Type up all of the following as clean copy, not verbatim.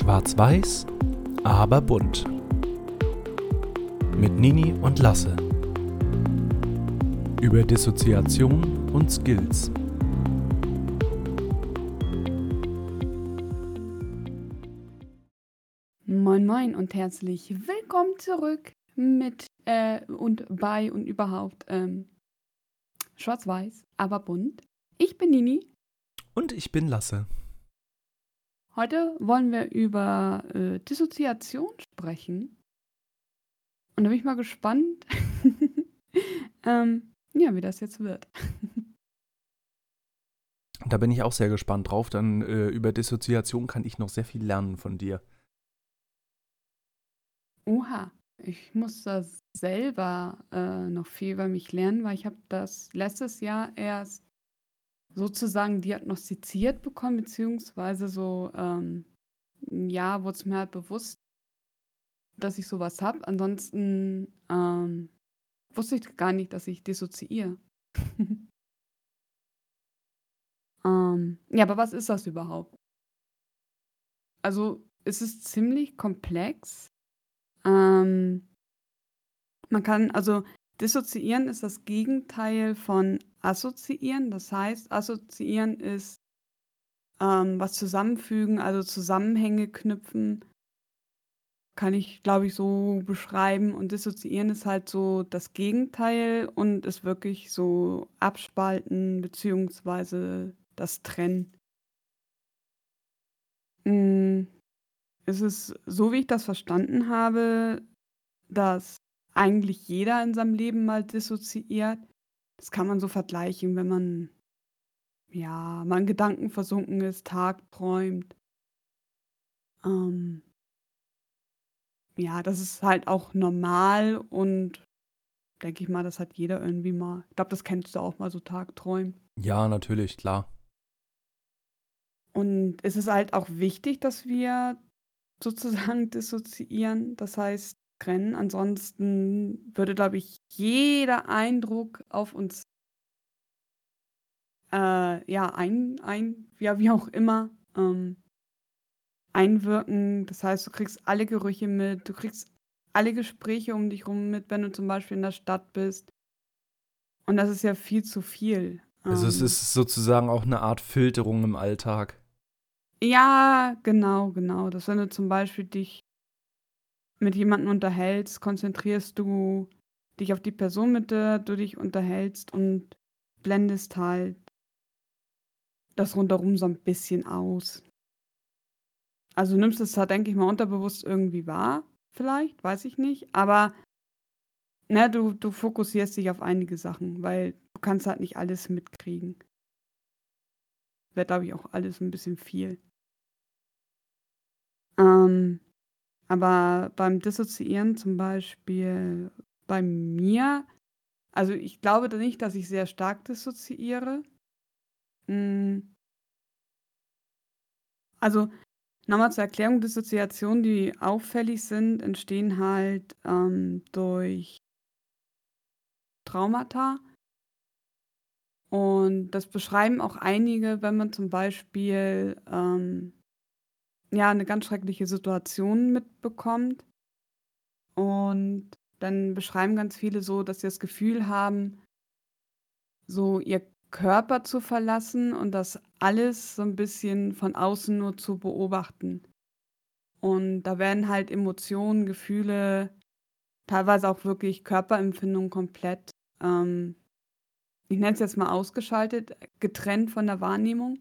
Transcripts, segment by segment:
Schwarz-Weiß, aber bunt. Mit Nini und Lasse. Über Dissoziation und Skills. Moin moin und herzlich willkommen zurück mit und bei und überhaupt Schwarz-Weiß, aber bunt. Ich bin Nini. Und ich bin Lasse. Heute wollen wir über Dissoziation sprechen. Und da bin ich mal gespannt, wie das jetzt wird. Da bin ich auch sehr gespannt drauf. Dann über Dissoziation kann ich noch sehr viel lernen von dir. Oha, ich muss das selber noch viel über mich lernen, weil ich habe das letztes Jahr erst sozusagen diagnostiziert bekommen, beziehungsweise so, wurde es mir halt bewusst, dass ich sowas habe. Ansonsten wusste ich gar nicht, dass ich dissoziiere. Aber was ist das überhaupt? Also, es ist ziemlich komplex. Dissoziieren ist das Gegenteil von assoziieren. Das heißt, assoziieren ist was zusammenfügen, also Zusammenhänge knüpfen. Kann ich, glaube ich, so beschreiben. Und dissoziieren ist halt so das Gegenteil und ist wirklich so abspalten beziehungsweise das Trennen. Es ist, so wie ich das verstanden habe, dass eigentlich jeder in seinem Leben mal dissoziiert. Das kann man so vergleichen, wenn man mal in Gedanken versunken ist, tagträumt. Das ist halt auch normal und denke ich mal, das hat jeder irgendwie mal. Ich glaube, das kennst du auch mal, so tagträumen. Ja, natürlich, klar. Und es ist halt auch wichtig, dass wir sozusagen dissoziieren, das heißt, trennen. Ansonsten würde, glaube ich, jeder Eindruck auf uns einwirken. Das heißt, du kriegst alle Gerüche mit, du kriegst alle Gespräche um dich rum mit, wenn du zum Beispiel in der Stadt bist. Und das ist ja viel zu viel. Also es ist sozusagen auch eine Art Filterung im Alltag. Ja, genau. Dass wenn du zum Beispiel dich mit jemandem unterhältst, konzentrierst du dich auf die Person, mit der du dich unterhältst und blendest halt das rundherum so ein bisschen aus. Also nimmst es halt, denke ich mal, unterbewusst irgendwie wahr, vielleicht, weiß ich nicht, aber du fokussierst dich auf einige Sachen, weil du kannst halt nicht alles mitkriegen. Wäre, glaube ich, auch alles ein bisschen viel. Aber beim Dissoziieren zum Beispiel bei mir, also ich glaube nicht, dass ich sehr stark dissoziiere. Also nochmal zur Erklärung, Dissoziationen, die auffällig sind, entstehen halt durch Traumata. Und das beschreiben auch einige, wenn man zum Beispiel eine ganz schreckliche Situation mitbekommt. Und dann beschreiben ganz viele so, dass sie das Gefühl haben, so ihr Körper zu verlassen und das alles so ein bisschen von außen nur zu beobachten. Und da werden halt Emotionen, Gefühle, teilweise auch wirklich Körperempfindungen komplett, ich nenne es jetzt mal ausgeschaltet, getrennt von der Wahrnehmung,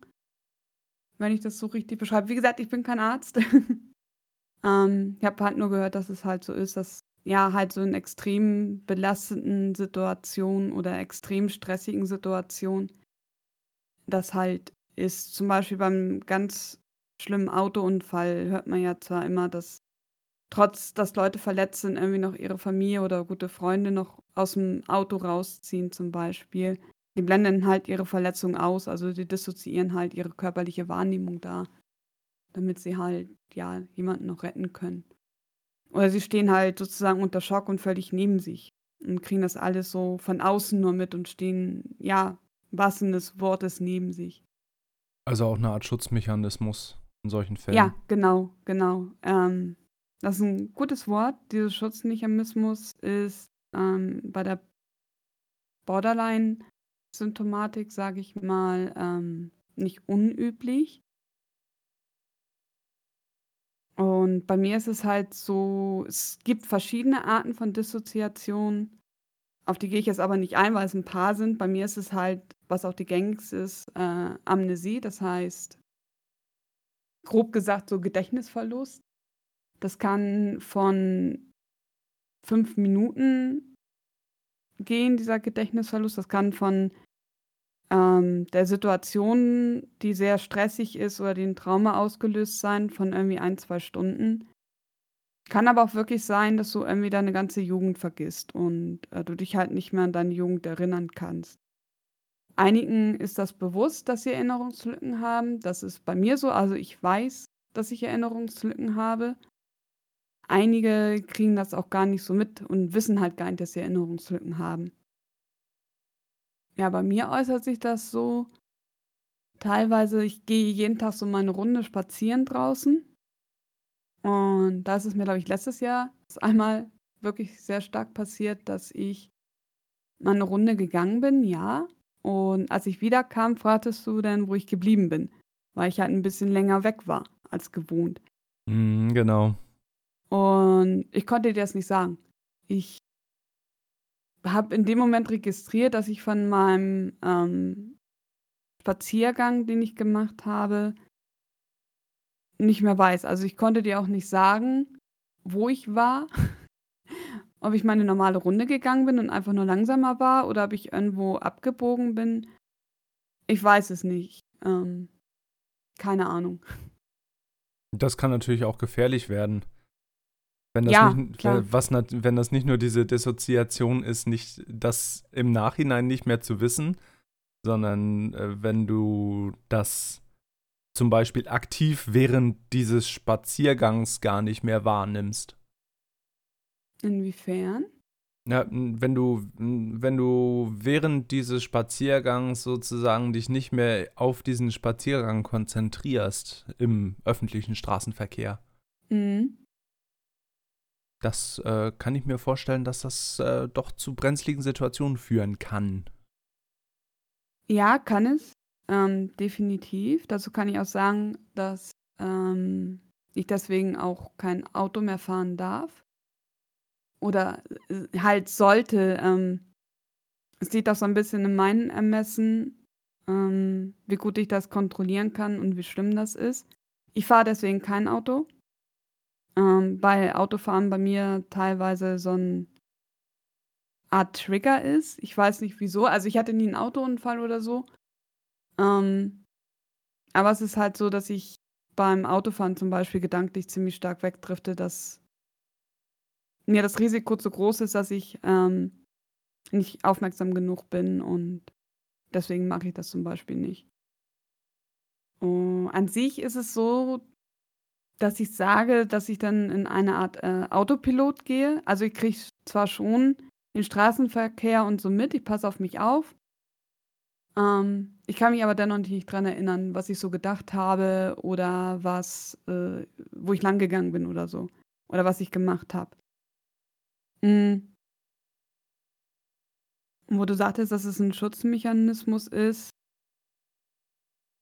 wenn ich das so richtig beschreibe. Wie gesagt, ich bin kein Arzt. Ich habe halt nur gehört, dass es halt so ist, dass halt so in extrem belastenden Situationen oder extrem stressigen Situationen das halt ist. Zum Beispiel beim ganz schlimmen Autounfall hört man ja zwar immer, dass trotz, dass Leute verletzt sind, irgendwie noch ihre Familie oder gute Freunde noch aus dem Auto rausziehen zum Beispiel. Die blenden halt ihre Verletzung aus, also die dissoziieren halt ihre körperliche Wahrnehmung da, damit sie halt, jemanden noch retten können. Oder sie stehen halt sozusagen unter Schock und völlig neben sich und kriegen das alles so von außen nur mit und stehen, was in des Wortes neben sich. Also auch eine Art Schutzmechanismus in solchen Fällen. Ja, genau. Das ist ein gutes Wort. Dieser Schutzmechanismus ist bei der Borderline-Symptomatik, sage ich mal, nicht unüblich. Und bei mir ist es halt so, es gibt verschiedene Arten von Dissoziation, auf die gehe ich jetzt aber nicht ein, weil es ein paar sind. Bei mir ist es halt, was auch die Gangs ist, Amnesie, das heißt, grob gesagt, so Gedächtnisverlust. Das kann von 5 Minuten gehen, dieser Gedächtnisverlust. Das kann von der Situation, die sehr stressig ist oder den Trauma ausgelöst sein, von irgendwie 1-2 Stunden. Kann aber auch wirklich sein, dass du irgendwie deine ganze Jugend vergisst und du dich halt nicht mehr an deine Jugend erinnern kannst. Einigen ist das bewusst, dass sie Erinnerungslücken haben. Das ist bei mir so. Also ich weiß, dass ich Erinnerungslücken habe. Einige kriegen das auch gar nicht so mit und wissen halt gar nicht, dass sie Erinnerungslücken haben. Ja, bei mir äußert sich das so, teilweise, ich gehe jeden Tag so meine Runde spazieren draußen und da ist es mir, glaube ich, letztes Jahr einmal wirklich sehr stark passiert, dass ich meine Runde gegangen bin, ja, und als ich wiederkam, fragtest du dann, wo ich geblieben bin, weil ich halt ein bisschen länger weg war als gewohnt. Genau. Und ich konnte dir das nicht sagen. Ich habe in dem Moment registriert, dass ich von meinem Spaziergang, den ich gemacht habe, nicht mehr weiß. Also ich konnte dir auch nicht sagen, wo ich war, ob ich meine normale Runde gegangen bin und einfach nur langsamer war oder ob ich irgendwo abgebogen bin. Ich weiß es nicht. Keine Ahnung. Das kann natürlich auch gefährlich werden. Wenn das, ja, nicht, wenn das nicht nur diese Dissoziation ist, nicht das im Nachhinein nicht mehr zu wissen, sondern wenn du das zum Beispiel aktiv während dieses Spaziergangs gar nicht mehr wahrnimmst. Inwiefern? Ja, wenn du während dieses Spaziergangs sozusagen dich nicht mehr auf diesen Spaziergang konzentrierst im öffentlichen Straßenverkehr. Mhm. Das kann ich mir vorstellen, dass das doch zu brenzligen Situationen führen kann. Ja, kann es. Definitiv. Dazu kann ich auch sagen, dass ich deswegen auch kein Auto mehr fahren darf. Oder halt sollte. Es liegt auch so ein bisschen in meinem Ermessen, wie gut ich das kontrollieren kann und wie schlimm das ist. Ich fahre deswegen kein Auto. Weil Autofahren bei mir teilweise so eine Art Trigger ist. Ich weiß nicht wieso. Also ich hatte nie einen Autounfall oder so. Aber es ist halt so, dass ich beim Autofahren zum Beispiel gedanklich ziemlich stark wegdrifte, dass mir das Risiko zu groß ist, dass ich nicht aufmerksam genug bin und deswegen mache ich das zum Beispiel nicht. An sich ist es so, dass ich sage, dass ich dann in eine Art Autopilot gehe. Also ich kriege zwar schon den Straßenverkehr und so mit, ich passe auf mich auf. Ich kann mich aber dennoch nicht dran erinnern, was ich so gedacht habe oder was, wo ich lang gegangen bin oder so. Oder was ich gemacht habe. Wo du sagtest, dass es ein Schutzmechanismus ist,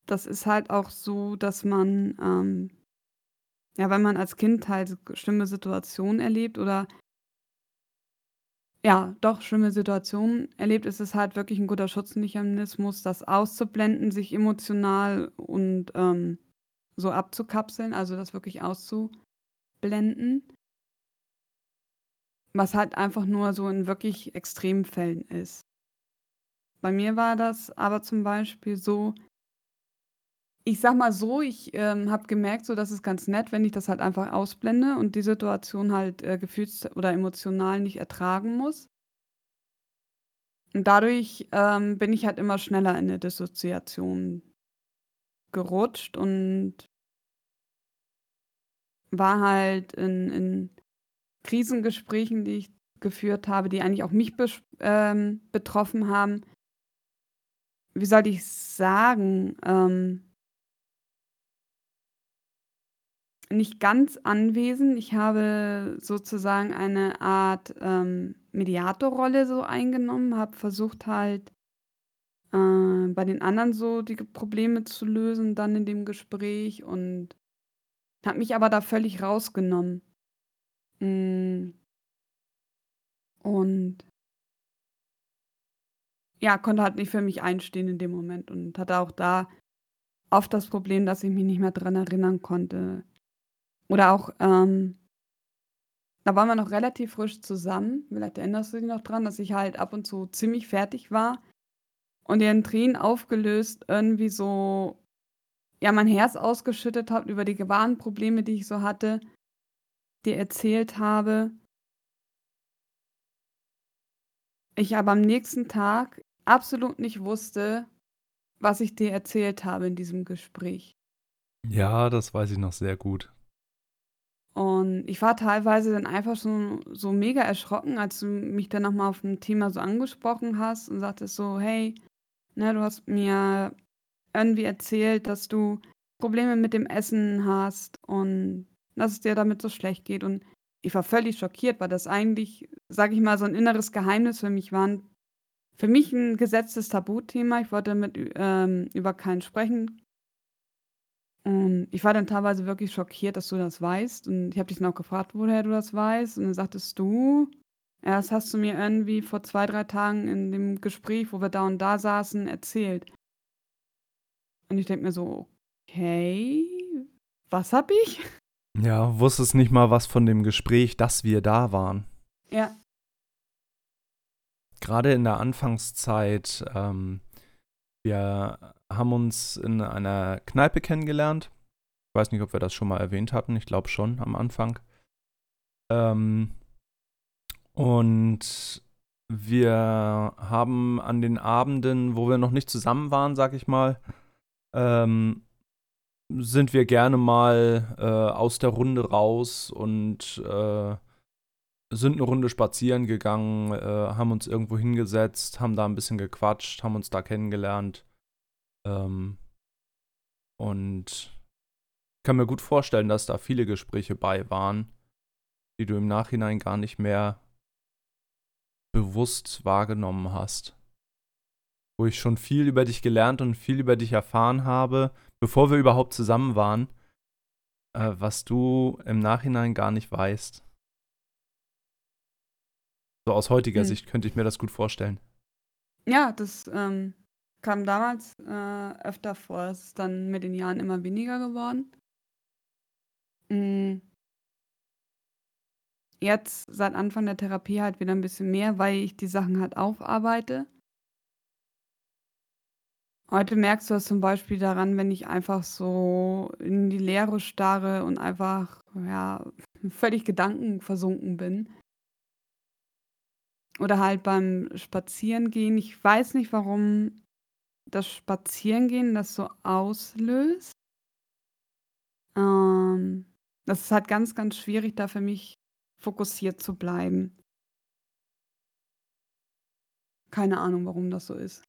das ist halt auch so, dass man ja, wenn man als Kind halt schlimme Situationen erlebt oder ja, doch schlimme Situationen erlebt, ist es halt wirklich ein guter Schutzmechanismus, das auszublenden, sich emotional und so abzukapseln, also das wirklich auszublenden. Was halt einfach nur so in wirklich extremen Fällen ist. Bei mir war das aber zum Beispiel so, ich sag mal so, ich habe gemerkt, so das ist ganz nett, wenn ich das halt einfach ausblende und die Situation halt gefühls- oder emotional nicht ertragen muss. Und dadurch bin ich halt immer schneller in der Dissoziation gerutscht und war halt in Krisengesprächen, die ich geführt habe, die eigentlich auch mich betroffen haben. Wie soll ich sagen? nicht ganz anwesend. Ich habe sozusagen eine Art Mediatorrolle so eingenommen, habe versucht halt bei den anderen so die Probleme zu lösen dann in dem Gespräch und habe mich aber da völlig rausgenommen. Mm. Und ja, konnte halt nicht für mich einstehen in dem Moment und hatte auch da oft das Problem, dass ich mich nicht mehr dran erinnern konnte. Oder auch, da waren wir noch relativ frisch zusammen, vielleicht erinnerst du dich noch dran, dass ich halt ab und zu ziemlich fertig war und in Tränen aufgelöst irgendwie so, ja, mein Herz ausgeschüttet habe über die wahren Probleme, die ich so hatte, dir erzählt habe. Ich aber am nächsten Tag absolut nicht wusste, was ich dir erzählt habe in diesem Gespräch. Ja, das weiß ich noch sehr gut. Und ich war teilweise dann einfach schon so mega erschrocken, als du mich dann nochmal auf ein Thema so angesprochen hast und sagtest so, hey, ne, du hast mir irgendwie erzählt, dass du Probleme mit dem Essen hast und dass es dir damit so schlecht geht. Und ich war völlig schockiert, weil das eigentlich, sag ich mal, so ein inneres Geheimnis für mich war. Für mich ein gesetztes Tabuthema. Ich wollte damit über keinen sprechen. Und ich war dann teilweise wirklich schockiert, dass du das weißt. Und ich habe dich dann auch gefragt, woher du das weißt. Und dann sagtest du, ja, das hast du mir irgendwie vor 2-3 Tagen in dem Gespräch, wo wir da und da saßen, erzählt. Und ich denke mir so, okay, was hab ich? Ja, wusstest nicht mal was von dem Gespräch, dass wir da waren. Ja. Gerade in der Anfangszeit, wir haben uns in einer Kneipe kennengelernt. Ich weiß nicht, ob wir das schon mal erwähnt hatten. Ich glaube schon am Anfang. Und wir haben an den Abenden, wo wir noch nicht zusammen waren, sag ich mal, sind wir gerne mal aus der Runde raus und sind eine Runde spazieren gegangen, haben uns irgendwo hingesetzt, haben da ein bisschen gequatscht, haben uns da kennengelernt. Und ich kann mir gut vorstellen, dass da viele Gespräche bei waren, die du im Nachhinein gar nicht mehr bewusst wahrgenommen hast. Wo ich schon viel über dich gelernt und viel über dich erfahren habe, bevor wir überhaupt zusammen waren, was du im Nachhinein gar nicht weißt. So aus heutiger Sicht könnte ich mir das gut vorstellen. Ja, das kam damals öfter vor. Es ist dann mit den Jahren immer weniger geworden. Jetzt seit Anfang der Therapie halt wieder ein bisschen mehr, weil ich die Sachen halt aufarbeite. Heute merkst du das zum Beispiel daran, wenn ich einfach so in die Leere starre und einfach, ja, völlig gedankenversunken bin. Oder halt beim Spazierengehen. Ich weiß nicht, warum das Spazierengehen das so auslöst. Das ist halt ganz, ganz schwierig, da für mich fokussiert zu bleiben. Keine Ahnung, warum das so ist.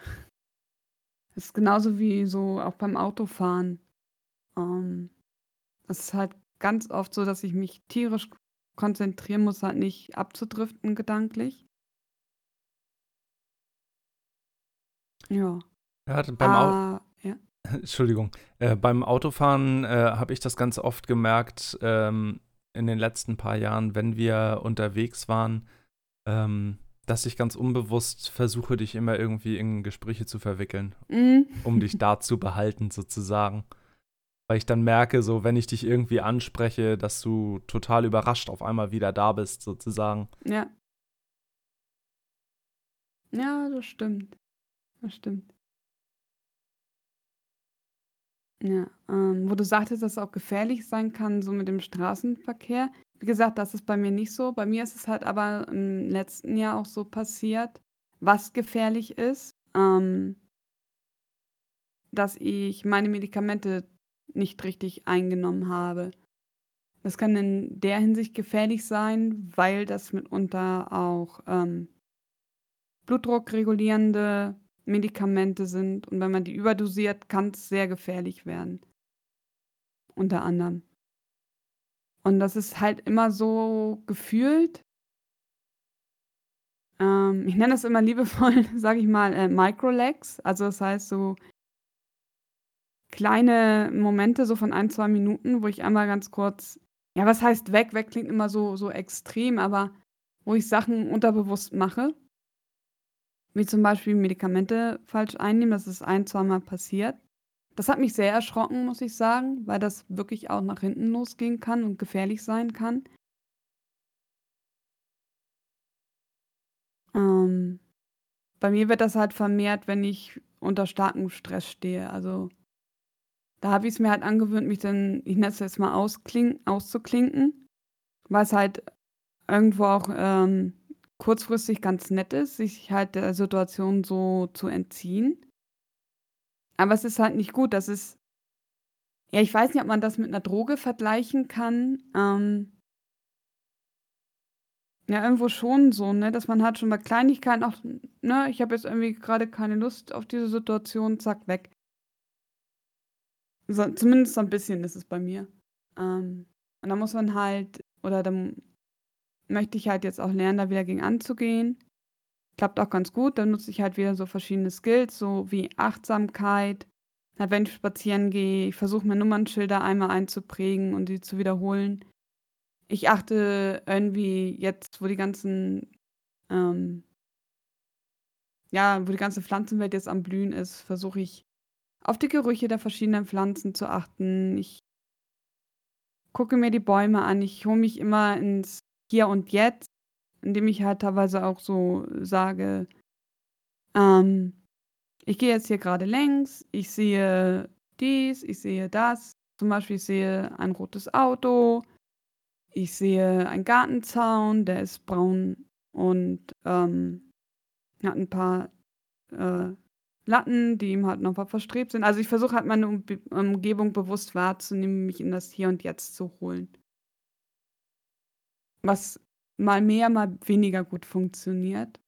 Das ist genauso wie so auch beim Autofahren. Das ist halt ganz oft so, dass ich mich tierisch konzentrieren muss, halt nicht abzudriften gedanklich. Ja. Ja, Entschuldigung. Beim Autofahren habe ich das ganz oft gemerkt, in den letzten paar Jahren, wenn wir unterwegs waren, dass ich ganz unbewusst versuche, dich immer irgendwie in Gespräche zu verwickeln, um dich da zu behalten sozusagen. Weil ich dann merke, so wenn ich dich irgendwie anspreche, dass du total überrascht auf einmal wieder da bist sozusagen. Ja. Ja, das stimmt. Das stimmt. Ja, wo du sagtest, dass es auch gefährlich sein kann, so mit dem Straßenverkehr. Wie gesagt, das ist bei mir nicht so. Bei mir ist es halt aber im letzten Jahr auch so passiert, was gefährlich ist, dass ich meine Medikamente nicht richtig eingenommen habe. Das kann in der Hinsicht gefährlich sein, weil das mitunter auch blutdruckregulierende Medikamente sind und wenn man die überdosiert, kann es sehr gefährlich werden. Unter anderem. Und das ist halt immer so gefühlt, ich nenne das immer liebevoll, sage ich mal, Microlags. Also das heißt so kleine Momente so von 1-2 Minuten, wo ich einmal ganz kurz, ja, was heißt weg? Weg klingt immer so extrem, aber wo ich Sachen unterbewusst mache. Wie zum Beispiel Medikamente falsch einnehmen, das ist 1-2 Mal passiert. Das hat mich sehr erschrocken, muss ich sagen, weil das wirklich auch nach hinten losgehen kann und gefährlich sein kann. Bei mir wird das halt vermehrt, wenn ich unter starkem Stress stehe. Also da habe ich es mir halt angewöhnt, mich dann, ich nenne es jetzt mal, auszuklinken, weil es halt irgendwo auch kurzfristig ganz nett ist, sich halt der Situation so zu entziehen. Aber es ist halt nicht gut, das ist, ja, ich weiß nicht, ob man das mit einer Droge vergleichen kann. Ja, irgendwo schon so, ne, dass man halt schon bei Kleinigkeiten auch, ne, ich habe jetzt irgendwie gerade keine Lust auf diese Situation, zack, weg. So, zumindest so ein bisschen ist es bei mir. Und da muss man halt, oder dann möchte ich halt jetzt auch lernen, da wieder gegen anzugehen. Klappt auch ganz gut, dann nutze ich halt wieder so verschiedene Skills, so wie Achtsamkeit, halt wenn ich spazieren gehe, ich versuche mir Nummernschilder einmal einzuprägen und die zu wiederholen. Ich achte irgendwie jetzt, wo die ganzen, wo die ganze Pflanzenwelt jetzt am Blühen ist, versuche ich auf die Gerüche der verschiedenen Pflanzen zu achten. Ich gucke mir die Bäume an, ich hole mich immer ins Hier und Jetzt. Indem ich halt teilweise auch so sage, ich gehe jetzt hier gerade längs, ich sehe dies, ich sehe das. Zum Beispiel, ich sehe ein rotes Auto, ich sehe einen Gartenzaun, der ist braun und hat ein paar Latten, die ihm halt noch mal verstrebt sind. Also ich versuche halt meine Umgebung bewusst wahrzunehmen, mich in das Hier und Jetzt zu holen. Was mal mehr, mal weniger gut funktioniert.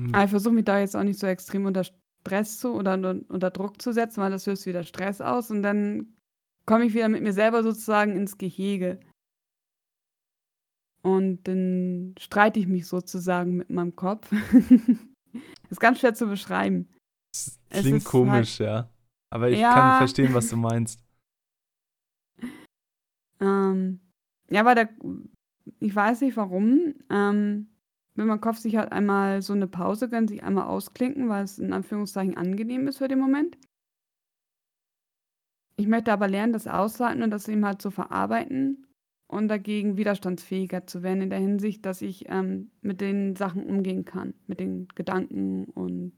Mhm. Aber ich versuche mich da jetzt auch nicht so extrem unter Stress unter Druck zu setzen, weil das löst wieder Stress aus und dann komme ich wieder mit mir selber sozusagen ins Gehege. Und dann streite ich mich sozusagen mit meinem Kopf. Ist ganz schwer zu beschreiben. Das klingt komisch, halt, ja. Aber ich kann verstehen, was du meinst. Ja, weil ich weiß nicht warum, wenn mein Kopf sich halt einmal so eine Pause gönnt, sich einmal ausklinken, weil es in Anführungszeichen angenehm ist für den Moment. Ich möchte aber lernen, das aushalten und das eben halt zu verarbeiten und dagegen widerstandsfähiger zu werden in der Hinsicht, dass ich mit den Sachen umgehen kann, mit den Gedanken und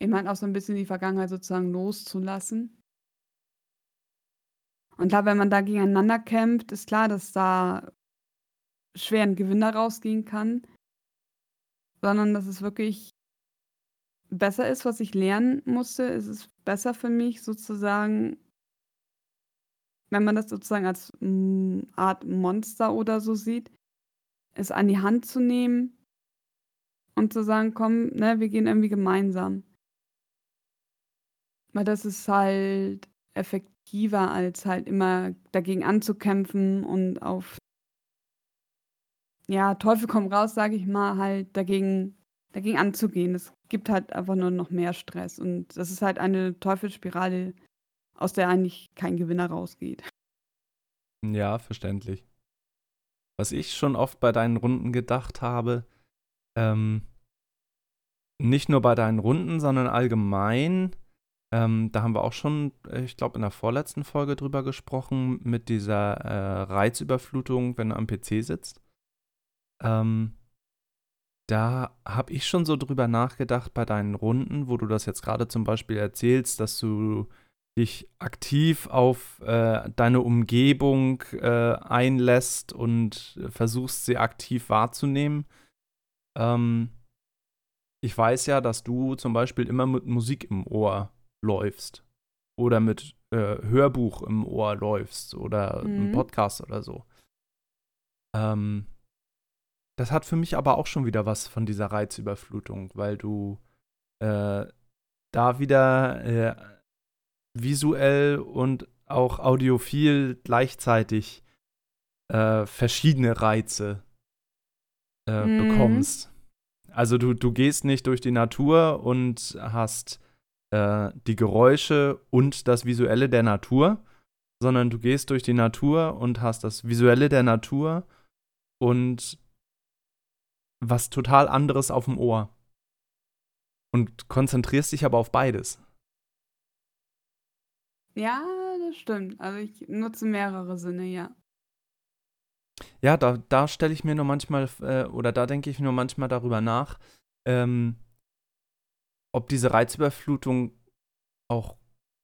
eben halt auch so ein bisschen die Vergangenheit sozusagen loszulassen. Und klar, wenn man da gegeneinander kämpft, ist klar, dass da schwer ein Gewinner rausgehen kann. Sondern, dass es wirklich besser ist, was ich lernen musste. Es ist besser für mich sozusagen, wenn man das sozusagen als Art Monster oder so sieht, es an die Hand zu nehmen und zu sagen, komm, ne, wir gehen irgendwie gemeinsam. Weil das ist halt effektiver, als halt immer dagegen anzukämpfen und auf, ja, Teufel komm raus, sage ich mal, halt dagegen anzugehen. Das gibt halt einfach nur noch mehr Stress und das ist halt eine Teufelsspirale, aus der eigentlich kein Gewinner rausgeht. Ja, verständlich. Was ich schon oft bei deinen Runden gedacht habe, nicht nur bei deinen Runden, sondern allgemein, da haben wir auch schon, ich glaube, in der vorletzten Folge drüber gesprochen, mit dieser Reizüberflutung, wenn du am PC sitzt. Da habe ich schon so drüber nachgedacht bei deinen Runden, wo du das jetzt gerade zum Beispiel erzählst, dass du dich aktiv auf deine Umgebung einlässt und versuchst, sie aktiv wahrzunehmen. Ich weiß ja, dass du zum Beispiel immer mit Musik im Ohr läufst oder mit Hörbuch im Ohr läufst oder einem Podcast oder so. Das hat für mich aber auch schon wieder was von dieser Reizüberflutung, weil du da wieder visuell und auch audiophil gleichzeitig verschiedene Reize bekommst. Also du gehst nicht durch die Natur und hast die Geräusche und das Visuelle der Natur, sondern du gehst durch die Natur und hast das Visuelle der Natur und was total anderes auf dem Ohr. Und konzentrierst dich aber auf beides. Ja, das stimmt. Also ich nutze mehrere Sinne, ja. Ja, da stelle ich mir nur manchmal, oder da denke ich nur manchmal darüber nach, ob diese Reizüberflutung auch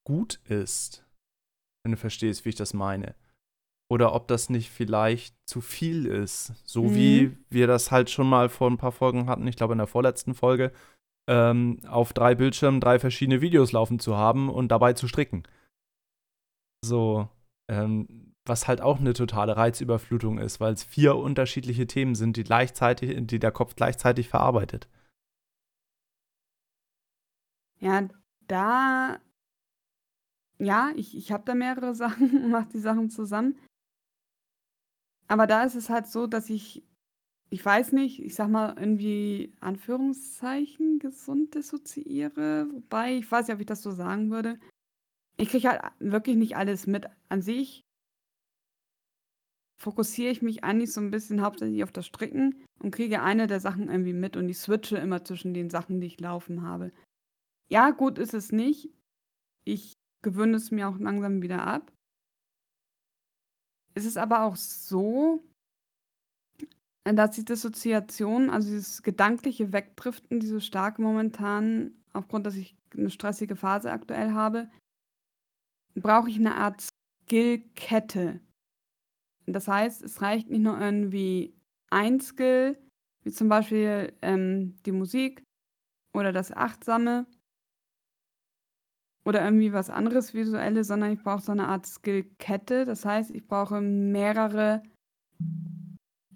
gut ist, wenn du verstehst, wie ich das meine. Oder ob das nicht vielleicht zu viel ist. So wie wir das halt schon mal vor ein paar Folgen hatten, ich glaube in der vorletzten Folge, auf 3 Bildschirmen 3 verschiedene Videos laufen zu haben und dabei zu stricken. So, was halt auch eine totale Reizüberflutung ist, weil es 4 unterschiedliche Themen sind, die der Kopf gleichzeitig verarbeitet. Ich habe da mehrere Sachen und mache die Sachen zusammen. Aber da ist es halt so, dass ich weiß nicht, ich sag mal irgendwie Anführungszeichen gesund dissoziiere. Wobei, ich weiß nicht, ob ich das so sagen würde. Ich kriege halt wirklich nicht alles mit. An sich fokussiere ich mich eigentlich so ein bisschen hauptsächlich auf das Stricken und kriege eine der Sachen irgendwie mit und ich switche immer zwischen den Sachen, die ich laufen habe. Ja, gut ist es nicht. Ich gewöhne es mir auch langsam wieder ab. Es ist aber auch so, dass die Dissoziation, also dieses gedankliche Wegdriften, die so stark momentan, aufgrund, dass ich eine stressige Phase aktuell habe, brauche ich eine Art Skillkette. Das heißt, es reicht nicht nur irgendwie ein Skill, wie zum Beispiel die Musik oder das Achtsame oder irgendwie was anderes Visuelles, sondern ich brauche so eine Art Skillkette. Das heißt, ich brauche mehrere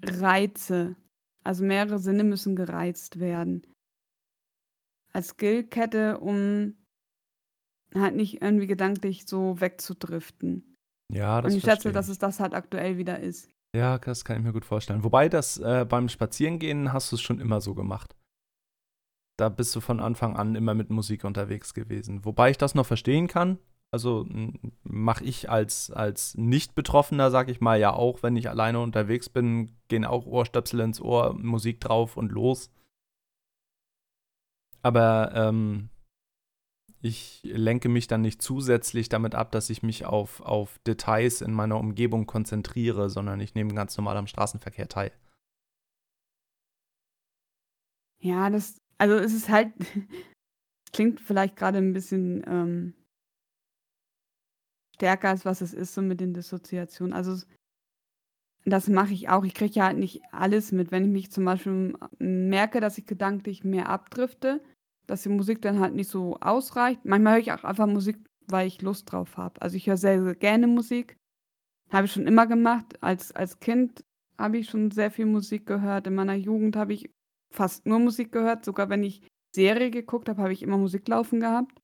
Reize. Also mehrere Sinne müssen gereizt werden. Als Skillkette, um halt nicht irgendwie gedanklich so wegzudriften. Ja, das verstehe ich. Und ich schätze, dass es das halt aktuell wieder ist. Ja, das kann ich mir gut vorstellen. Wobei das beim Spazierengehen hast du es schon immer so gemacht. Da bist du von Anfang an immer mit Musik unterwegs gewesen. Wobei ich das noch verstehen kann. Also mache ich als Nicht-Betroffener, sag ich mal, ja auch, wenn ich alleine unterwegs bin, gehen auch Ohrstöpsel ins Ohr, Musik drauf und los. Aber ich lenke mich dann nicht zusätzlich damit ab, dass ich mich auf Details in meiner Umgebung konzentriere, sondern ich nehme ganz normal am Straßenverkehr teil. Ja, also es ist halt, klingt vielleicht gerade ein bisschen stärker, als was es ist, so mit den Dissoziationen. Also das mache ich auch. Ich kriege ja halt nicht alles mit. Wenn ich mich zum Beispiel merke, dass ich gedanklich mehr abdrifte, dass die Musik dann halt nicht so ausreicht. Manchmal höre ich auch einfach Musik, weil ich Lust drauf habe. Also ich höre sehr, sehr gerne Musik. Habe ich schon immer gemacht. Als Kind habe ich schon sehr viel Musik gehört. In meiner Jugend habe ich fast nur Musik gehört. Sogar wenn ich Serie geguckt habe, habe ich immer Musik laufen gehabt.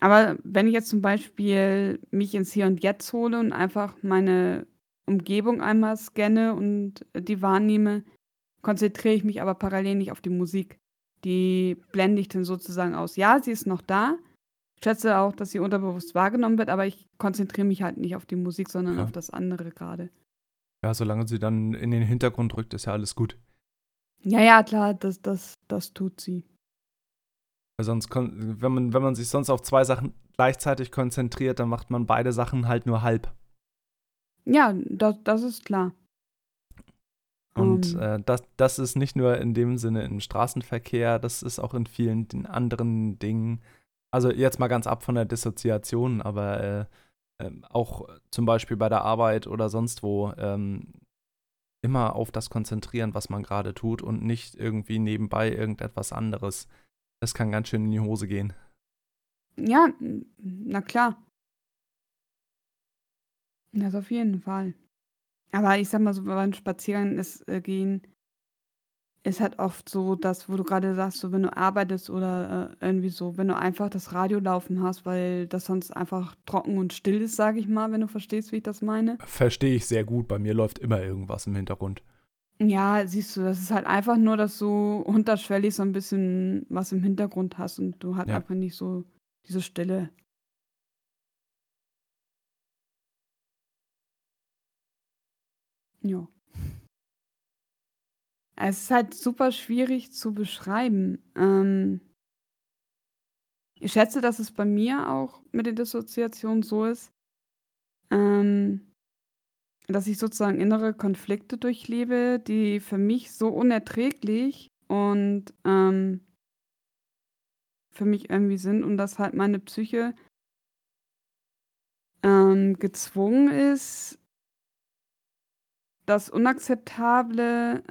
Aber wenn ich jetzt zum Beispiel mich ins Hier und Jetzt hole und einfach meine Umgebung einmal scanne und die wahrnehme, konzentriere ich mich aber parallel nicht auf die Musik. Die blende ich dann sozusagen aus. Ja, sie ist noch da. Ich schätze auch, dass sie unterbewusst wahrgenommen wird, aber ich konzentriere mich halt nicht auf die Musik, sondern auf das andere gerade. Ja, solange sie dann in den Hintergrund rückt, ist ja alles gut. Ja, klar, das tut sie. Weil sonst, wenn man sich sonst auf 2 Sachen gleichzeitig konzentriert, dann macht man beide Sachen halt nur halb. Ja, das ist klar. Und das ist nicht nur in dem Sinne im Straßenverkehr, das ist auch in vielen den anderen Dingen. Also jetzt mal ganz ab von der Dissoziation, aber auch zum Beispiel bei der Arbeit oder sonst wo immer auf das konzentrieren, was man gerade tut und nicht irgendwie nebenbei irgendetwas anderes. Das kann ganz schön in die Hose gehen. Ja, na klar. Das auf jeden Fall. Aber ich sag mal so, beim Spazierengehen ist halt oft so, dass, wo du gerade sagst, so wenn du arbeitest oder irgendwie so, wenn du einfach das Radio laufen hast, weil das sonst einfach trocken und still ist, sage ich mal, wenn du verstehst, wie ich das meine. Verstehe ich sehr gut, bei mir läuft immer irgendwas im Hintergrund. Ja, siehst du, das ist halt einfach nur, dass du unterschwellig so ein bisschen was im Hintergrund hast und du halt einfach nicht so diese Stille. Ja. Es ist halt super schwierig zu beschreiben. Ich schätze, dass es bei mir auch mit den Dissoziationen so ist, dass ich sozusagen innere Konflikte durchlebe, die für mich so unerträglich und für mich irgendwie sind und dass halt meine Psyche gezwungen ist, dass unakzeptable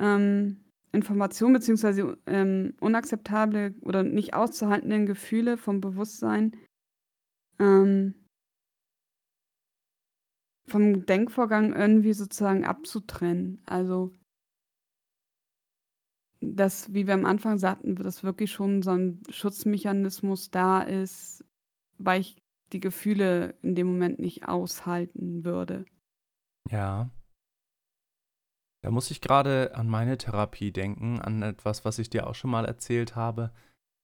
Informationen bzw. Unakzeptable oder nicht auszuhaltenden Gefühle vom Bewusstsein vom Denkvorgang irgendwie sozusagen abzutrennen. Also dass, wie wir am Anfang sagten, dass wirklich schon so ein Schutzmechanismus da ist, weil ich die Gefühle in dem Moment nicht aushalten würde. Ja. Da muss ich gerade an meine Therapie denken, an etwas, was ich dir auch schon mal erzählt habe,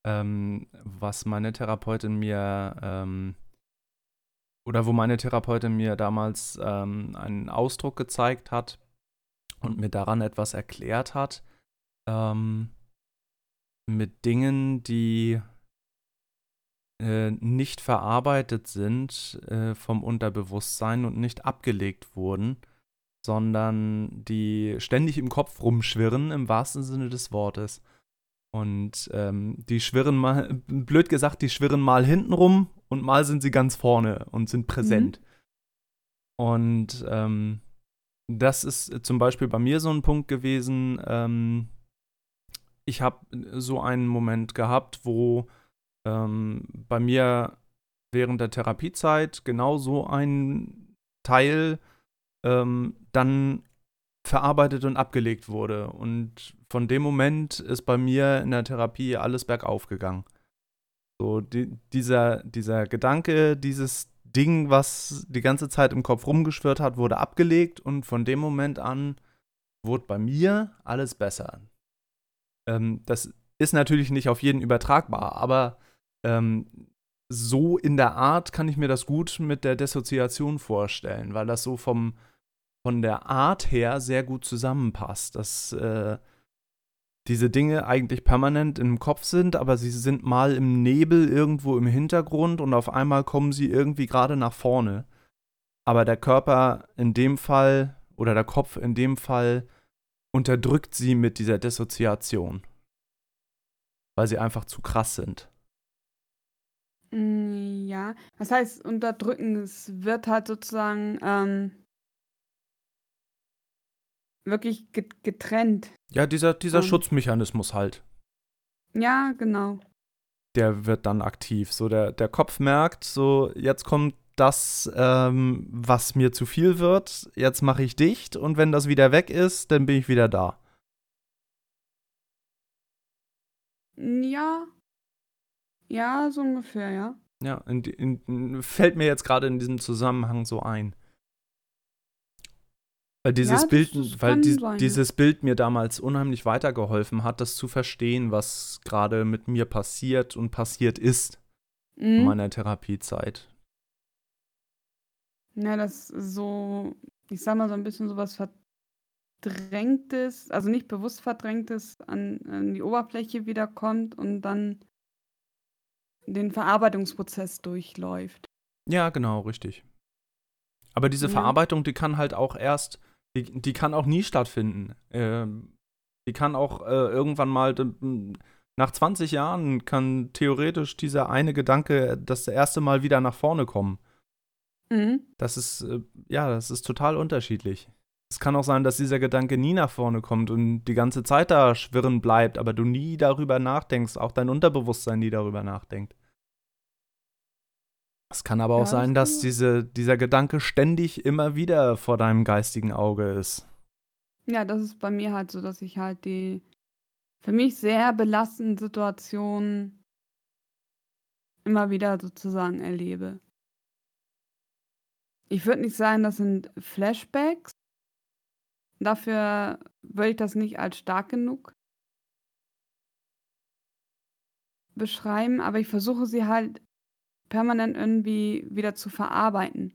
was meine Therapeutin mir, oder wo meine Therapeutin mir damals einen Ausdruck gezeigt hat und mir daran etwas erklärt hat, mit Dingen, die nicht verarbeitet sind vom Unterbewusstsein und nicht abgelegt wurden, sondern die ständig im Kopf rumschwirren, im wahrsten Sinne des Wortes. Und die schwirren mal, blöd gesagt, die schwirren mal hinten rum und mal sind sie ganz vorne und sind präsent. Mhm. Und das ist zum Beispiel bei mir so ein Punkt gewesen. Ich habe so einen Moment gehabt, wo bei mir während der Therapiezeit genau so ein Teil dann verarbeitet und abgelegt wurde. Und von dem Moment ist bei mir in der Therapie alles bergauf gegangen. So dieser Gedanke, dieses Ding, was die ganze Zeit im Kopf rumgeschwirrt hat, wurde abgelegt und von dem Moment an wurde bei mir alles besser. Das ist natürlich nicht auf jeden übertragbar, aber so in der Art kann ich mir das gut mit der Dissoziation vorstellen, weil das so von der Art her sehr gut zusammenpasst, dass diese Dinge eigentlich permanent im Kopf sind, aber sie sind mal im Nebel irgendwo im Hintergrund und auf einmal kommen sie irgendwie gerade nach vorne. Aber der Körper in dem Fall oder der Kopf in dem Fall unterdrückt sie mit dieser Dissoziation, weil sie einfach zu krass sind. Ja, was heißt unterdrücken? Es wird halt sozusagen wirklich getrennt. Ja, dieser Schutzmechanismus halt. Ja, genau. Der wird dann aktiv. So der Kopf merkt, so jetzt kommt das, was mir zu viel wird, jetzt mache ich dicht und wenn das wieder weg ist, dann bin ich wieder da. Ja. Ja, so ungefähr, ja. Ja, fällt mir jetzt gerade in diesem Zusammenhang so ein. Weil dieses Bild mir damals unheimlich weitergeholfen hat, das zu verstehen, was gerade mit mir passiert und passiert ist in meiner Therapiezeit. Ja, das so, ich sag mal, so ein bisschen sowas Verdrängtes, also nicht bewusst Verdrängtes, an die Oberfläche wiederkommt und dann den Verarbeitungsprozess durchläuft. Ja, genau, richtig. Aber diese Verarbeitung, die kann halt auch die kann auch nie stattfinden. Die kann auch irgendwann mal, nach 20 Jahren kann theoretisch dieser eine Gedanke das erste Mal wieder nach vorne kommen. Mhm. Das ist, das ist total unterschiedlich. Es kann auch sein, dass dieser Gedanke nie nach vorne kommt und die ganze Zeit da schwirren bleibt, aber du nie darüber nachdenkst, auch dein Unterbewusstsein nie darüber nachdenkt. Es kann aber auch sein, dass dieser Gedanke ständig immer wieder vor deinem geistigen Auge ist. Ja, das ist bei mir halt so, dass ich halt für mich sehr belastenden Situationen immer wieder sozusagen erlebe. Ich würde nicht sagen, das sind Flashbacks. Dafür würde ich das nicht als stark genug beschreiben, aber ich versuche sie halt permanent irgendwie wieder zu verarbeiten.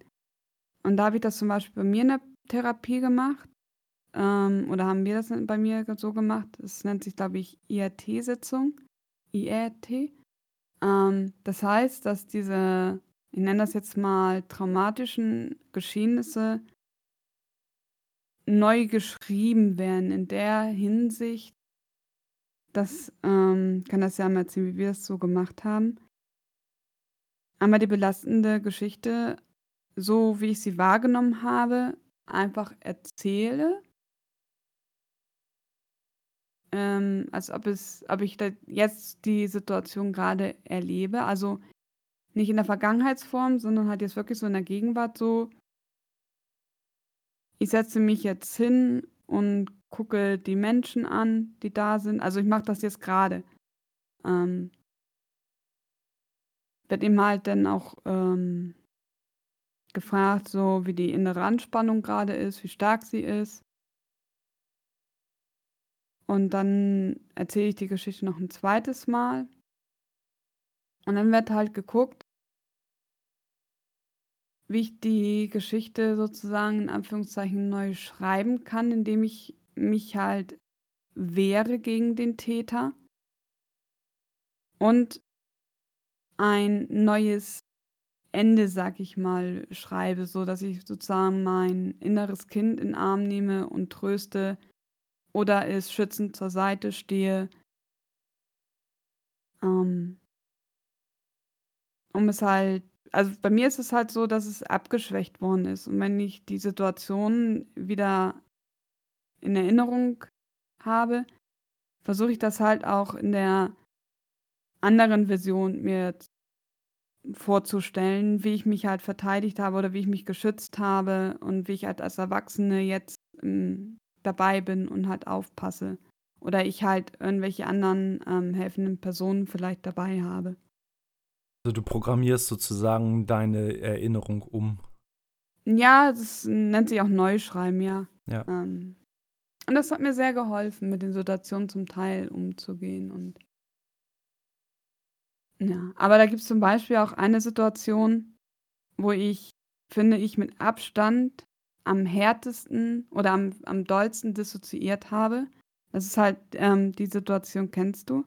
Und da habe ich das zum Beispiel bei mir in der Therapie gemacht, oder haben wir das bei mir so gemacht, es nennt sich, glaube ich, IAT-Sitzung, IAT. Das heißt, dass diese, ich nenne das jetzt mal, traumatischen Geschehnisse neu geschrieben werden, in der Hinsicht, das kann das ja mal erzählen, wie wir das so gemacht haben, einmal die belastende Geschichte, so wie ich sie wahrgenommen habe, einfach erzähle, als ob ich da jetzt die Situation gerade erlebe, also nicht in der Vergangenheitsform, sondern halt jetzt wirklich so in der Gegenwart so, ich setze mich jetzt hin und gucke die Menschen an, die da sind. Also ich mache das jetzt gerade. Wird ihm halt dann auch gefragt, so wie die innere Anspannung gerade ist, wie stark sie ist. Und dann erzähle ich die Geschichte noch ein zweites Mal. Und dann wird halt geguckt, wie ich die Geschichte sozusagen in Anführungszeichen neu schreiben kann, indem ich mich halt wehre gegen den Täter und ein neues Ende, sag ich mal, schreibe, so dass ich sozusagen mein inneres Kind in den Arm nehme und tröste oder es schützend zur Seite stehe, um es halt, also bei mir ist es halt so, dass es abgeschwächt worden ist. Und wenn ich die Situation wieder in Erinnerung habe, versuche ich das halt auch in der anderen Version mir vorzustellen, wie ich mich halt verteidigt habe oder wie ich mich geschützt habe und wie ich halt als Erwachsene jetzt dabei bin und halt aufpasse. Oder ich halt irgendwelche anderen helfenden Personen vielleicht dabei habe. Also du programmierst sozusagen deine Erinnerung um. Ja, das nennt sich auch Neuschreiben, ja. Und das hat mir sehr geholfen, mit den Situationen zum Teil umzugehen. Und ja, aber da gibt es zum Beispiel auch eine Situation, wo ich, finde ich, mit Abstand am härtesten oder am dollsten dissoziiert habe. Das ist halt, die Situation kennst du.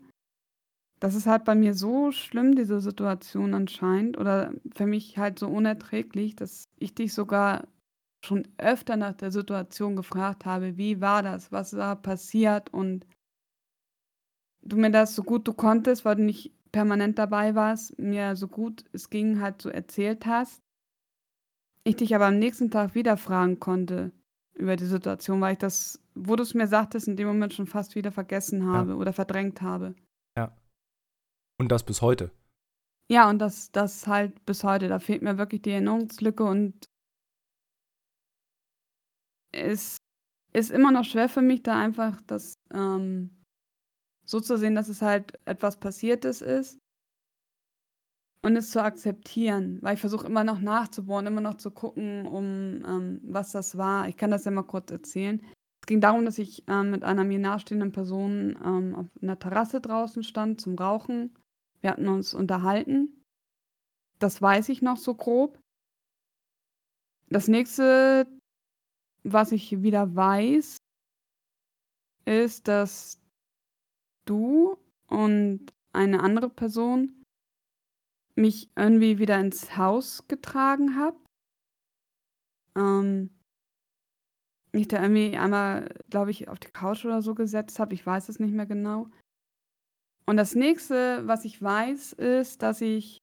Das ist halt bei mir so schlimm, diese Situation anscheinend, oder für mich halt so unerträglich, dass ich dich sogar schon öfter nach der Situation gefragt habe, wie war das, was da passiert, und du mir das so gut du konntest, weil du nicht permanent dabei warst, mir so gut es ging halt so erzählt hast. Ich dich aber am nächsten Tag wieder fragen konnte über die Situation, weil ich das, wo du es mir sagtest, in dem Moment schon fast wieder vergessen habe oder verdrängt habe. Ja. Und das bis heute. Ja, und das halt bis heute. Da fehlt mir wirklich die Erinnerungslücke und es ist immer noch schwer für mich, da einfach das so zu sehen, dass es halt etwas Passiertes ist und es zu akzeptieren. Weil ich versuche immer noch nachzubohren, immer noch zu gucken, was das war. Ich kann das ja mal kurz erzählen. Es ging darum, dass ich mit einer mir nahestehenden Person auf einer Terrasse draußen stand zum Rauchen. Wir hatten uns unterhalten. Das weiß ich noch so grob. Das nächste, was ich wieder weiß, ist, dass du und eine andere Person mich irgendwie wieder ins Haus getragen habt. Ich da irgendwie einmal, glaube ich, auf die Couch oder so gesetzt habe. Ich weiß es nicht mehr genau. Und das nächste, was ich weiß, ist, dass ich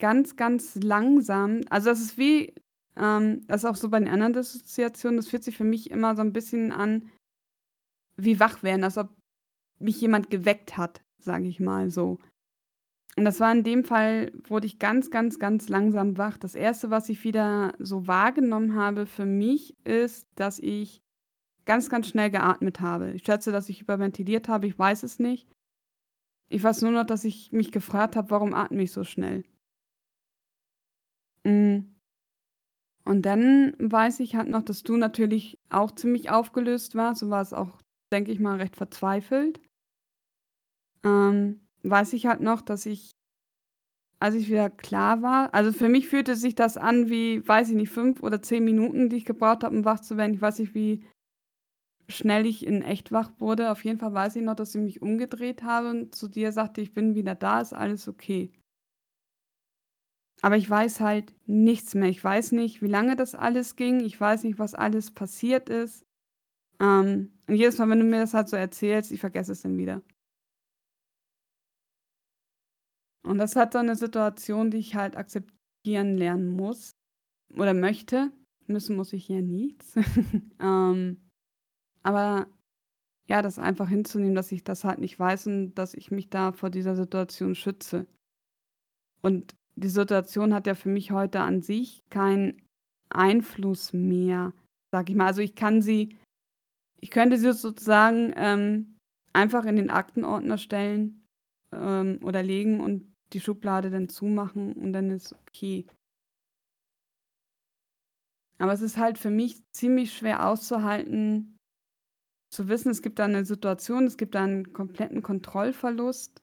ganz, ganz langsam, also das ist wie, das ist auch so bei den anderen Dissoziationen, das fühlt sich für mich immer so ein bisschen an, wie wach werden, als ob mich jemand geweckt hat, sage ich mal so. Und das war in dem Fall, wurde ich ganz, ganz, ganz langsam wach. Das Erste, was ich wieder so wahrgenommen habe für mich, ist, dass ich ganz, ganz schnell geatmet habe. Ich schätze, dass ich überventiliert habe, ich weiß es nicht. Ich weiß nur noch, dass ich mich gefragt habe, warum atme ich so schnell? Und dann weiß ich halt noch, dass du natürlich auch ziemlich aufgelöst warst. Du warst auch, denke ich mal, recht verzweifelt. Weiß ich halt noch, dass ich, als ich wieder klar war, also für mich fühlte sich das an wie, weiß ich nicht, 5 oder 10 Minuten, die ich gebraucht habe, um wach zu werden. Ich weiß nicht, wie schnell ich in echt wach wurde. Auf jeden Fall weiß ich noch, dass ich mich umgedreht habe und zu dir sagte, ich bin wieder da, ist alles okay. Aber ich weiß halt nichts mehr. Ich weiß nicht, wie lange das alles ging. Ich weiß nicht, was alles passiert ist. Und jedes Mal, wenn du mir das halt so erzählst, ich vergesse es dann wieder. Und das ist halt so eine Situation, die ich halt akzeptieren lernen muss oder möchte. Müssen muss ich ja nichts. Aber ja, das einfach hinzunehmen, dass ich das halt nicht weiß und dass ich mich da vor dieser Situation schütze. Und die Situation hat ja für mich heute an sich keinen Einfluss mehr, sag ich mal. Also ich könnte sie sozusagen einfach in den Aktenordner stellen oder legen und die Schublade dann zumachen und dann ist okay. Aber es ist halt für mich ziemlich schwer auszuhalten, zu wissen, es gibt da eine Situation, es gibt da einen kompletten Kontrollverlust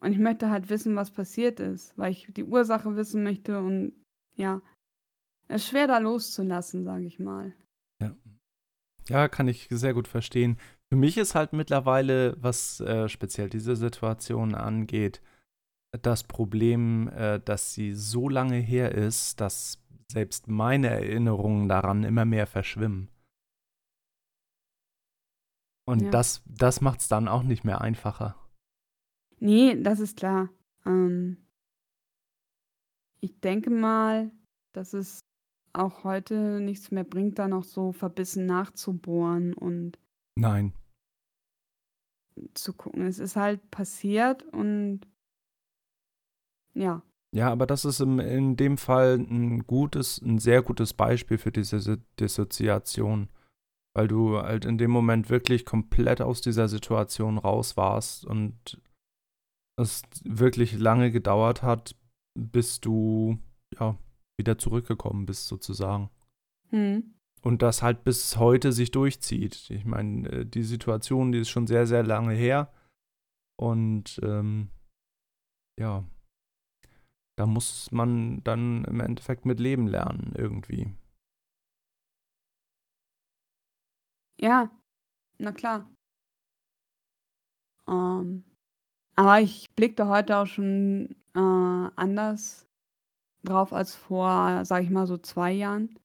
und ich möchte halt wissen, was passiert ist, weil ich die Ursache wissen möchte und ja, es ist schwer da loszulassen, sage ich mal. Ja, kann ich sehr gut verstehen. Für mich ist halt mittlerweile, was speziell diese Situation angeht, das Problem, dass sie so lange her ist, dass selbst meine Erinnerungen daran immer mehr verschwimmen. Und ja, das macht es dann auch nicht mehr einfacher. Nee, das ist klar. Ich denke mal, dass es auch heute nichts mehr bringt, da noch so verbissen nachzubohren und nein, zu gucken. Es ist halt passiert und ja. Ja, aber das ist in dem Fall ein sehr gutes Beispiel für diese Dissoziation. Weil du halt in dem Moment wirklich komplett aus dieser Situation raus warst und es wirklich lange gedauert hat, bis du ja wieder zurückgekommen bist sozusagen. Und das halt bis heute sich durchzieht. Ich meine, die Situation, die ist schon sehr, sehr lange her und ja, da muss man dann im Endeffekt mit leben lernen irgendwie. Ja, na klar. Aber ich blickte heute auch schon anders drauf als vor, sag ich mal, so 2 Jahren.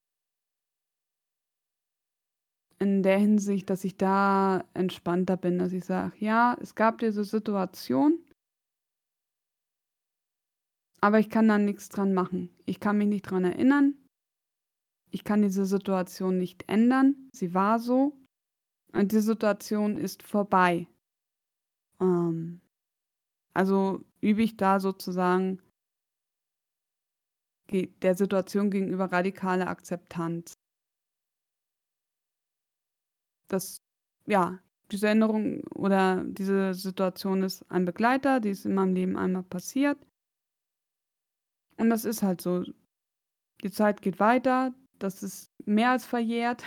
In der Hinsicht, dass ich da entspannter bin, dass ich sage, ja, es gab diese Situation, aber ich kann da nichts dran machen. Ich kann mich nicht dran erinnern. Ich kann diese Situation nicht ändern. Sie war so. Und die Situation ist vorbei. Also übe ich da sozusagen der Situation gegenüber radikale Akzeptanz. Das, ja, diese Änderung oder diese Situation ist ein Begleiter, die ist in meinem Leben einmal passiert. Und das ist halt so. Die Zeit geht weiter, das ist mehr als verjährt.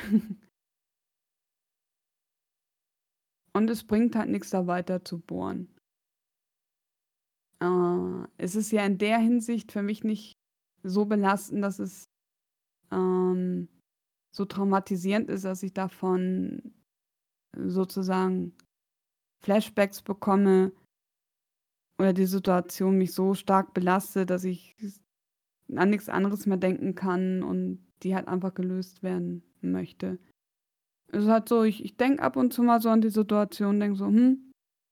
Und es bringt halt nichts, da weiter zu bohren. Es ist ja in der Hinsicht für mich nicht so belastend, dass es so traumatisierend ist, dass ich davon sozusagen Flashbacks bekomme oder die Situation mich so stark belastet, dass ich an nichts anderes mehr denken kann und die halt einfach gelöst werden möchte. Es ist halt so, ich denke ab und zu mal so an die Situation, denke so,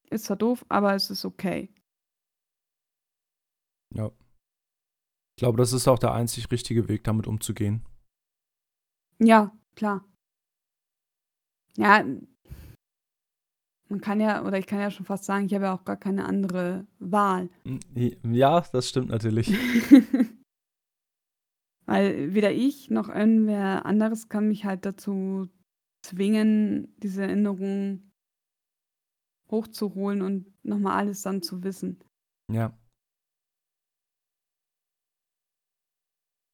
ist zwar doof, aber es ist okay. Ja. Ich glaube, das ist auch der einzig richtige Weg, damit umzugehen. Ja, klar. Ja, man kann ja, oder ich kann ja schon fast sagen, ich habe ja auch gar keine andere Wahl. Ja, das stimmt natürlich. Weil weder ich noch irgendwer anderes kann mich halt dazu zwingen, diese Erinnerungen hochzuholen und nochmal alles dann zu wissen. Ja.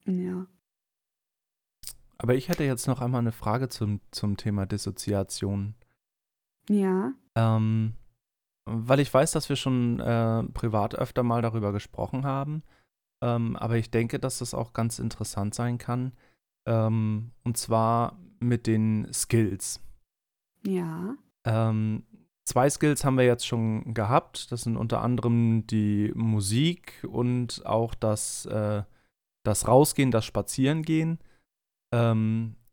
Ja. Aber ich hätte jetzt noch einmal eine Frage zum Thema Dissoziation. Ja. Weil ich weiß, dass wir schon privat öfter mal darüber gesprochen haben. Aber ich denke, dass das auch ganz interessant sein kann. Und zwar mit den Skills. Ja. 2 Skills haben wir jetzt schon gehabt. Das sind unter anderem die Musik und auch das Rausgehen, das Spazierengehen.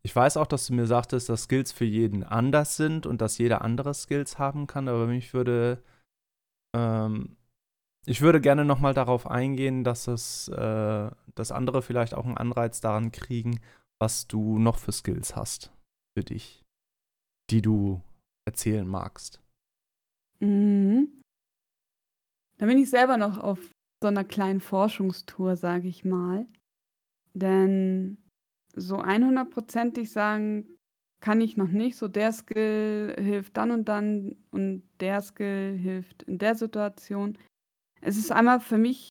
Ich weiß auch, dass du mir sagtest, dass Skills für jeden anders sind und dass jeder andere Skills haben kann, aber ich würde gerne nochmal darauf eingehen, dass andere vielleicht auch einen Anreiz daran kriegen, was du noch für Skills hast für dich, die du erzählen magst. Mhm. Da bin ich selber noch auf so einer kleinen Forschungstour, sage ich mal, denn so 100%ig sagen kann ich noch nicht. So der Skill hilft dann und der Skill hilft in der Situation. Es ist einmal für mich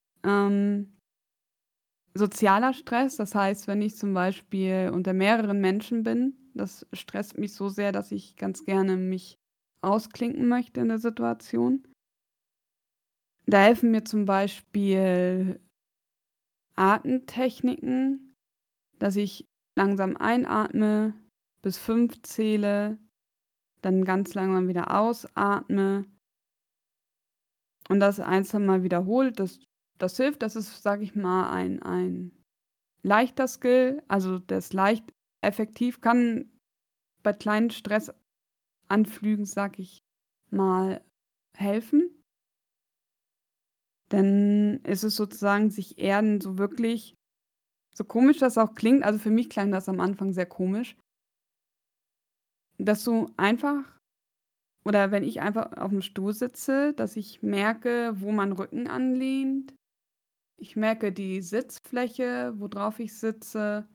sozialer Stress. Das heißt, wenn ich zum Beispiel unter mehreren Menschen bin, das stresst mich so sehr, dass ich ganz gerne mich ausklinken möchte in der Situation. Da helfen mir zum Beispiel Atemtechniken, dass ich langsam einatme, bis 5 zähle, dann ganz langsam wieder ausatme und das ein, 2 Mal wiederholt. Das hilft, das ist, sage ich mal, ein leichter Skill, also der ist leicht effektiv, kann bei kleinen Stressanflügen, sage ich mal, helfen. Dann ist es sozusagen sich erden, so wirklich, so komisch das auch klingt, also für mich klang das am Anfang sehr komisch, dass du einfach, oder wenn ich einfach auf dem Stuhl sitze, dass ich merke, wo mein Rücken anlehnt. Ich merke die Sitzfläche, worauf ich sitze.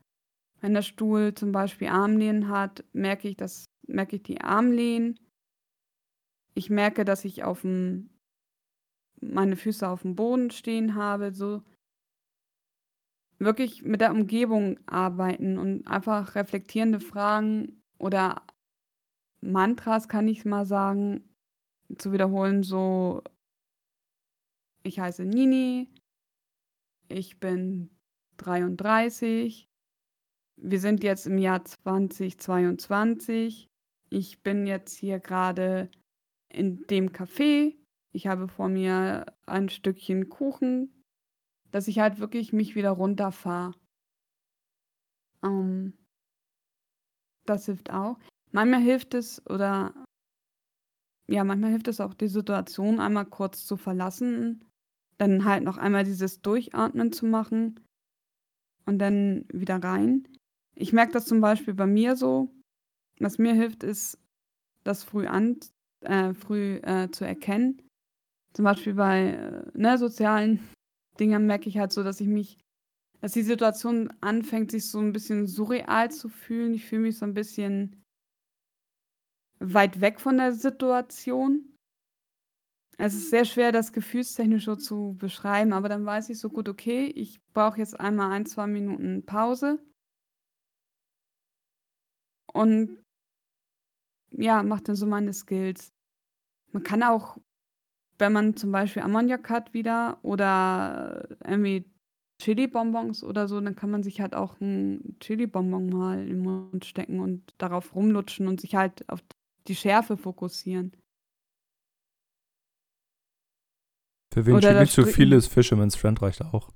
Wenn der Stuhl zum Beispiel Armlehnen hat, merke ich die Armlehnen. Ich merke, dass ich meine Füße auf dem Boden stehen habe, so. Wirklich mit der Umgebung arbeiten und einfach reflektierende Fragen oder Mantras, kann ich mal sagen, zu wiederholen, so: Ich heiße Nini, ich bin 33, wir sind jetzt im Jahr 2022, ich bin jetzt hier gerade in dem Café, ich habe vor mir ein Stückchen Kuchen. Dass ich halt wirklich mich wieder runterfahre. Das hilft auch. Manchmal hilft es auch, die Situation einmal kurz zu verlassen, dann halt noch einmal dieses Durchatmen zu machen und dann wieder rein. Ich merke das zum Beispiel bei mir so. Was mir hilft, ist, das früh zu erkennen. Zum Beispiel bei sozialen Dinger merke ich halt so, dass die Situation anfängt, sich so ein bisschen surreal zu fühlen. Ich fühle mich so ein bisschen weit weg von der Situation. Es ist sehr schwer, das gefühlstechnisch so zu beschreiben, aber dann weiß ich so gut, okay, ich brauche jetzt einmal 1-2 Minuten Pause und ja, mache dann so meine Skills. Man kann auch, wenn man zum Beispiel Ammoniak hat wieder oder irgendwie Chili-Bonbons oder so, dann kann man sich halt auch einen Chili-Bonbon mal in den Mund stecken und darauf rumlutschen und sich halt auf die Schärfe fokussieren. Für wen Chili zu viel ist, Fisherman's Friend reicht auch.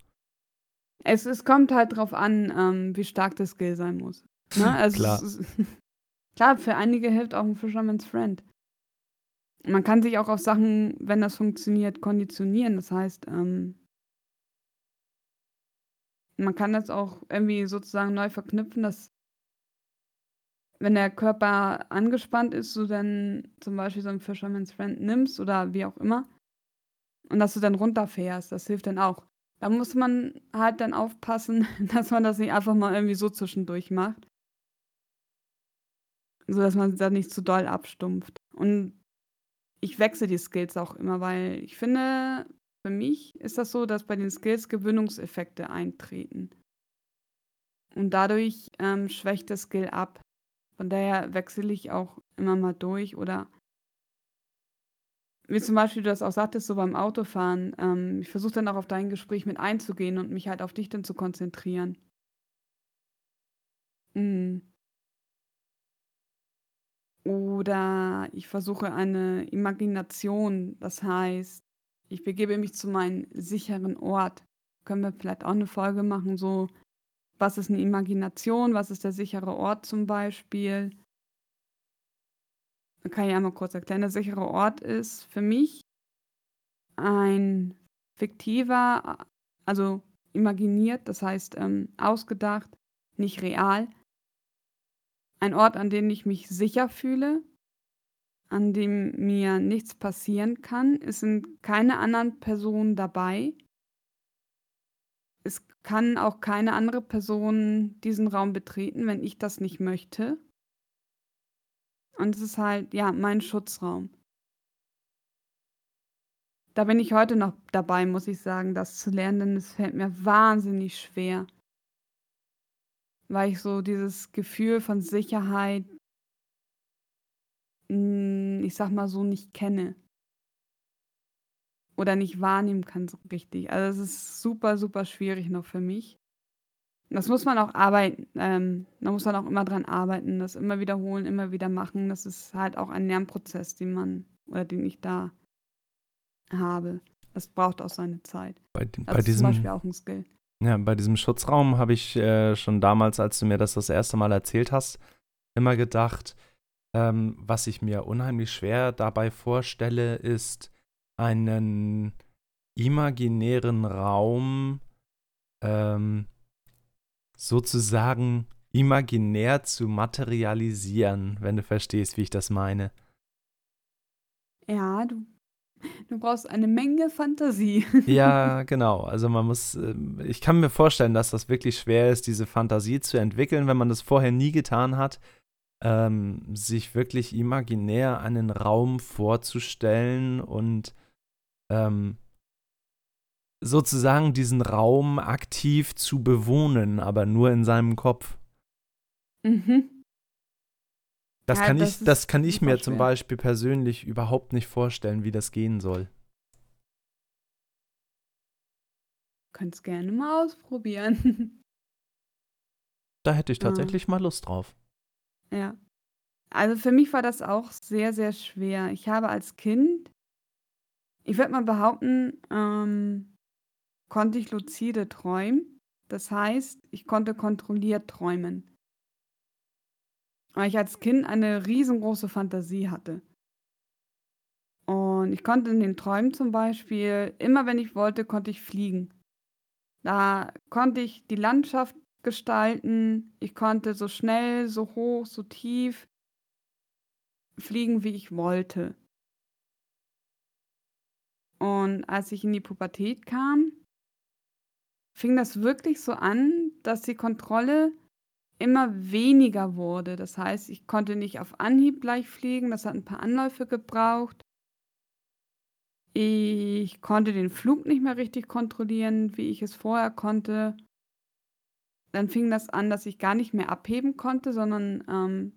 Es kommt halt drauf an, wie stark das Skill sein muss. Ne? Also klar. Klar, für einige hilft auch ein Fisherman's Friend. Man kann sich auch auf Sachen, wenn das funktioniert, konditionieren. Das heißt, man kann das auch irgendwie sozusagen neu verknüpfen, dass wenn der Körper angespannt ist, du dann zum Beispiel so einen Fisherman's Friend nimmst oder wie auch immer und dass du dann runterfährst. Das hilft dann auch. Da muss man halt dann aufpassen, dass man das nicht einfach mal irgendwie so zwischendurch macht. sodass man da nicht zu doll abstumpft. Und ich wechsle die Skills auch immer, weil ich finde, für mich ist das so, dass bei den Skills Gewöhnungseffekte eintreten. Und dadurch schwächt der Skill ab. Von daher wechsle ich auch immer mal durch. Oder wie zum Beispiel du das auch sagtest, so beim Autofahren. Ich versuche dann auch auf dein Gespräch mit einzugehen und mich halt auf dich dann zu konzentrieren. Mhm. Oder ich versuche eine Imagination, das heißt, ich begebe mich zu meinem sicheren Ort. Können wir vielleicht auch eine Folge machen, so, was ist eine Imagination, was ist der sichere Ort zum Beispiel? Man kann ja mal kurz erklären, der sichere Ort ist für mich ein fiktiver, also imaginiert, das heißt ausgedacht, nicht real. Ein Ort, an dem ich mich sicher fühle, an dem mir nichts passieren kann. Es sind keine anderen Personen dabei. Es kann auch keine andere Person diesen Raum betreten, wenn ich das nicht möchte. Und es ist halt, ja, mein Schutzraum. Da bin ich heute noch dabei, muss ich sagen, das zu lernen, denn es fällt mir wahnsinnig schwer. Weil ich so dieses Gefühl von Sicherheit, ich sag mal so, nicht kenne. Oder nicht wahrnehmen kann so richtig. Also es ist super, super schwierig noch für mich. Das muss man auch arbeiten. Da muss man auch immer dran arbeiten, das immer wiederholen, immer wieder machen. Das ist halt auch ein Lernprozess, den ich da habe. Das braucht auch seine Zeit. Das ist zum Beispiel auch ein Skill. Ja, bei diesem Schutzraum habe ich schon damals, als du mir das erste Mal erzählt hast, immer gedacht, was ich mir unheimlich schwer dabei vorstelle, ist einen imaginären Raum sozusagen imaginär zu materialisieren, wenn du verstehst, wie ich das meine. Ja, du brauchst eine Menge Fantasie. Ja, genau. Also ich kann mir vorstellen, dass das wirklich schwer ist, diese Fantasie zu entwickeln, wenn man das vorher nie getan hat, sich wirklich imaginär einen Raum vorzustellen und sozusagen diesen Raum aktiv zu bewohnen, aber nur in seinem Kopf. Mhm. Das kann ich mir zum Beispiel persönlich überhaupt nicht vorstellen, wie das gehen soll. Könnt's es gerne mal ausprobieren. Da hätte ich tatsächlich mal Lust drauf. Ja. Also für mich war das auch sehr, sehr schwer. Ich habe als Kind, ich würde mal behaupten, konnte ich luzide träumen. Das heißt, ich konnte kontrolliert träumen. Weil ich als Kind eine riesengroße Fantasie hatte. Und ich konnte in den Träumen zum Beispiel, immer wenn ich wollte, konnte ich fliegen. Da konnte ich die Landschaft gestalten. Ich konnte so schnell, so hoch, so tief fliegen, wie ich wollte. Und als ich in die Pubertät kam, fing das wirklich so an, dass die Kontrolle immer weniger wurde. Das heißt, ich konnte nicht auf Anhieb gleich fliegen. Das hat ein paar Anläufe gebraucht. Ich konnte den Flug nicht mehr richtig kontrollieren, wie ich es vorher konnte. Dann fing das an, dass ich gar nicht mehr abheben konnte, sondern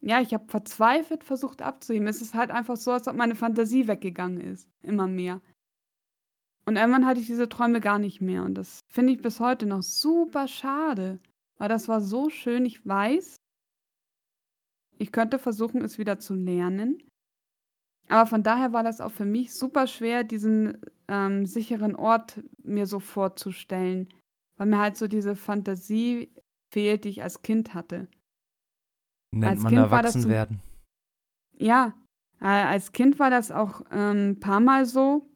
ich habe verzweifelt versucht abzuheben. Es ist halt einfach so, als ob meine Fantasie weggegangen ist. Immer mehr. Und irgendwann hatte ich diese Träume gar nicht mehr. Und das finde ich bis heute noch super schade. Aber das war so schön, ich weiß, ich könnte versuchen, es wieder zu lernen. Aber von daher war das auch für mich super schwer, diesen sicheren Ort mir so vorzustellen, weil mir halt so diese Fantasie fehlt, die ich als Kind hatte. Nennt man erwachsen werden. Ja, als Kind war das auch ein paar Mal so,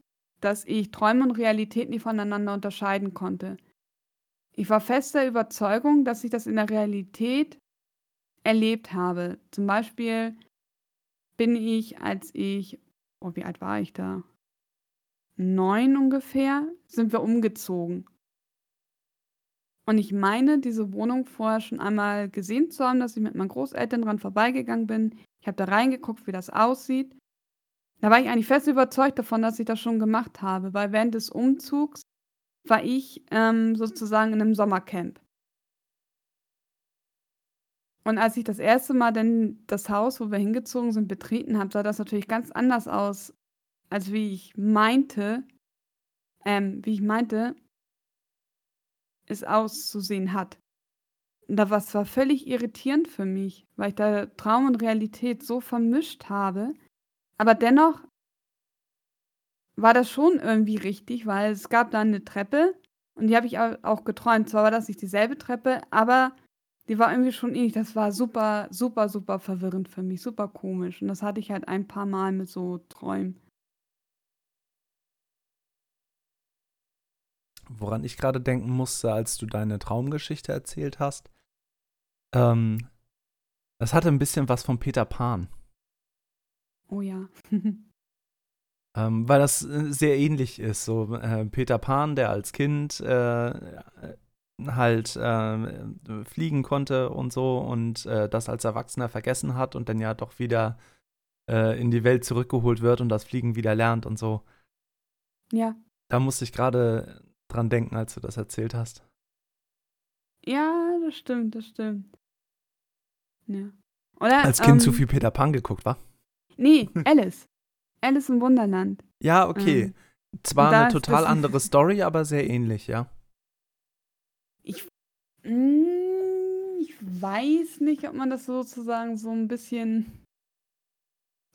dass ich Träume und Realität nie voneinander unterscheiden konnte. Ich war fest der Überzeugung, dass ich das in der Realität erlebt habe. Zum Beispiel bin ich, wie alt war ich da? 9 ungefähr, sind wir umgezogen. Und ich meine, diese Wohnung vorher schon einmal gesehen zu haben, dass ich mit meinen Großeltern dran vorbeigegangen bin. Ich habe da reingeguckt, wie das aussieht. Da war ich eigentlich fest überzeugt davon, dass ich das schon gemacht habe, weil während des Umzugs war ich sozusagen in einem Sommercamp. Und als ich das erste Mal dann das Haus, wo wir hingezogen sind, betreten habe, sah das natürlich ganz anders aus, als wie ich meinte, es auszusehen hat. Und das war völlig irritierend für mich, weil ich da Traum und Realität so vermischt habe. Aber dennoch war das schon irgendwie richtig, weil es gab da eine Treppe und die habe ich auch geträumt. Zwar war das nicht dieselbe Treppe, aber die war irgendwie schon ähnlich. Das war super, super, super verwirrend für mich, super komisch. Und das hatte ich halt ein paar Mal mit so Träumen. Woran ich gerade denken musste, als du deine Traumgeschichte erzählt hast, das hatte ein bisschen was von Peter Pan. Oh ja. Weil das sehr ähnlich ist. So Peter Pan, der als Kind fliegen konnte und so und das als Erwachsener vergessen hat und dann ja doch wieder in die Welt zurückgeholt wird und das Fliegen wieder lernt und so. Ja. Da musste ich gerade dran denken, als du das erzählt hast. Ja, das stimmt. Ja. Oder, als Kind zu viel Peter Pan geguckt, wa? Nee, Alice. Alice im Wunderland. Ja, okay. Zwar eine total andere Story, aber sehr ähnlich, ja. Ich weiß nicht, ob man das sozusagen so ein bisschen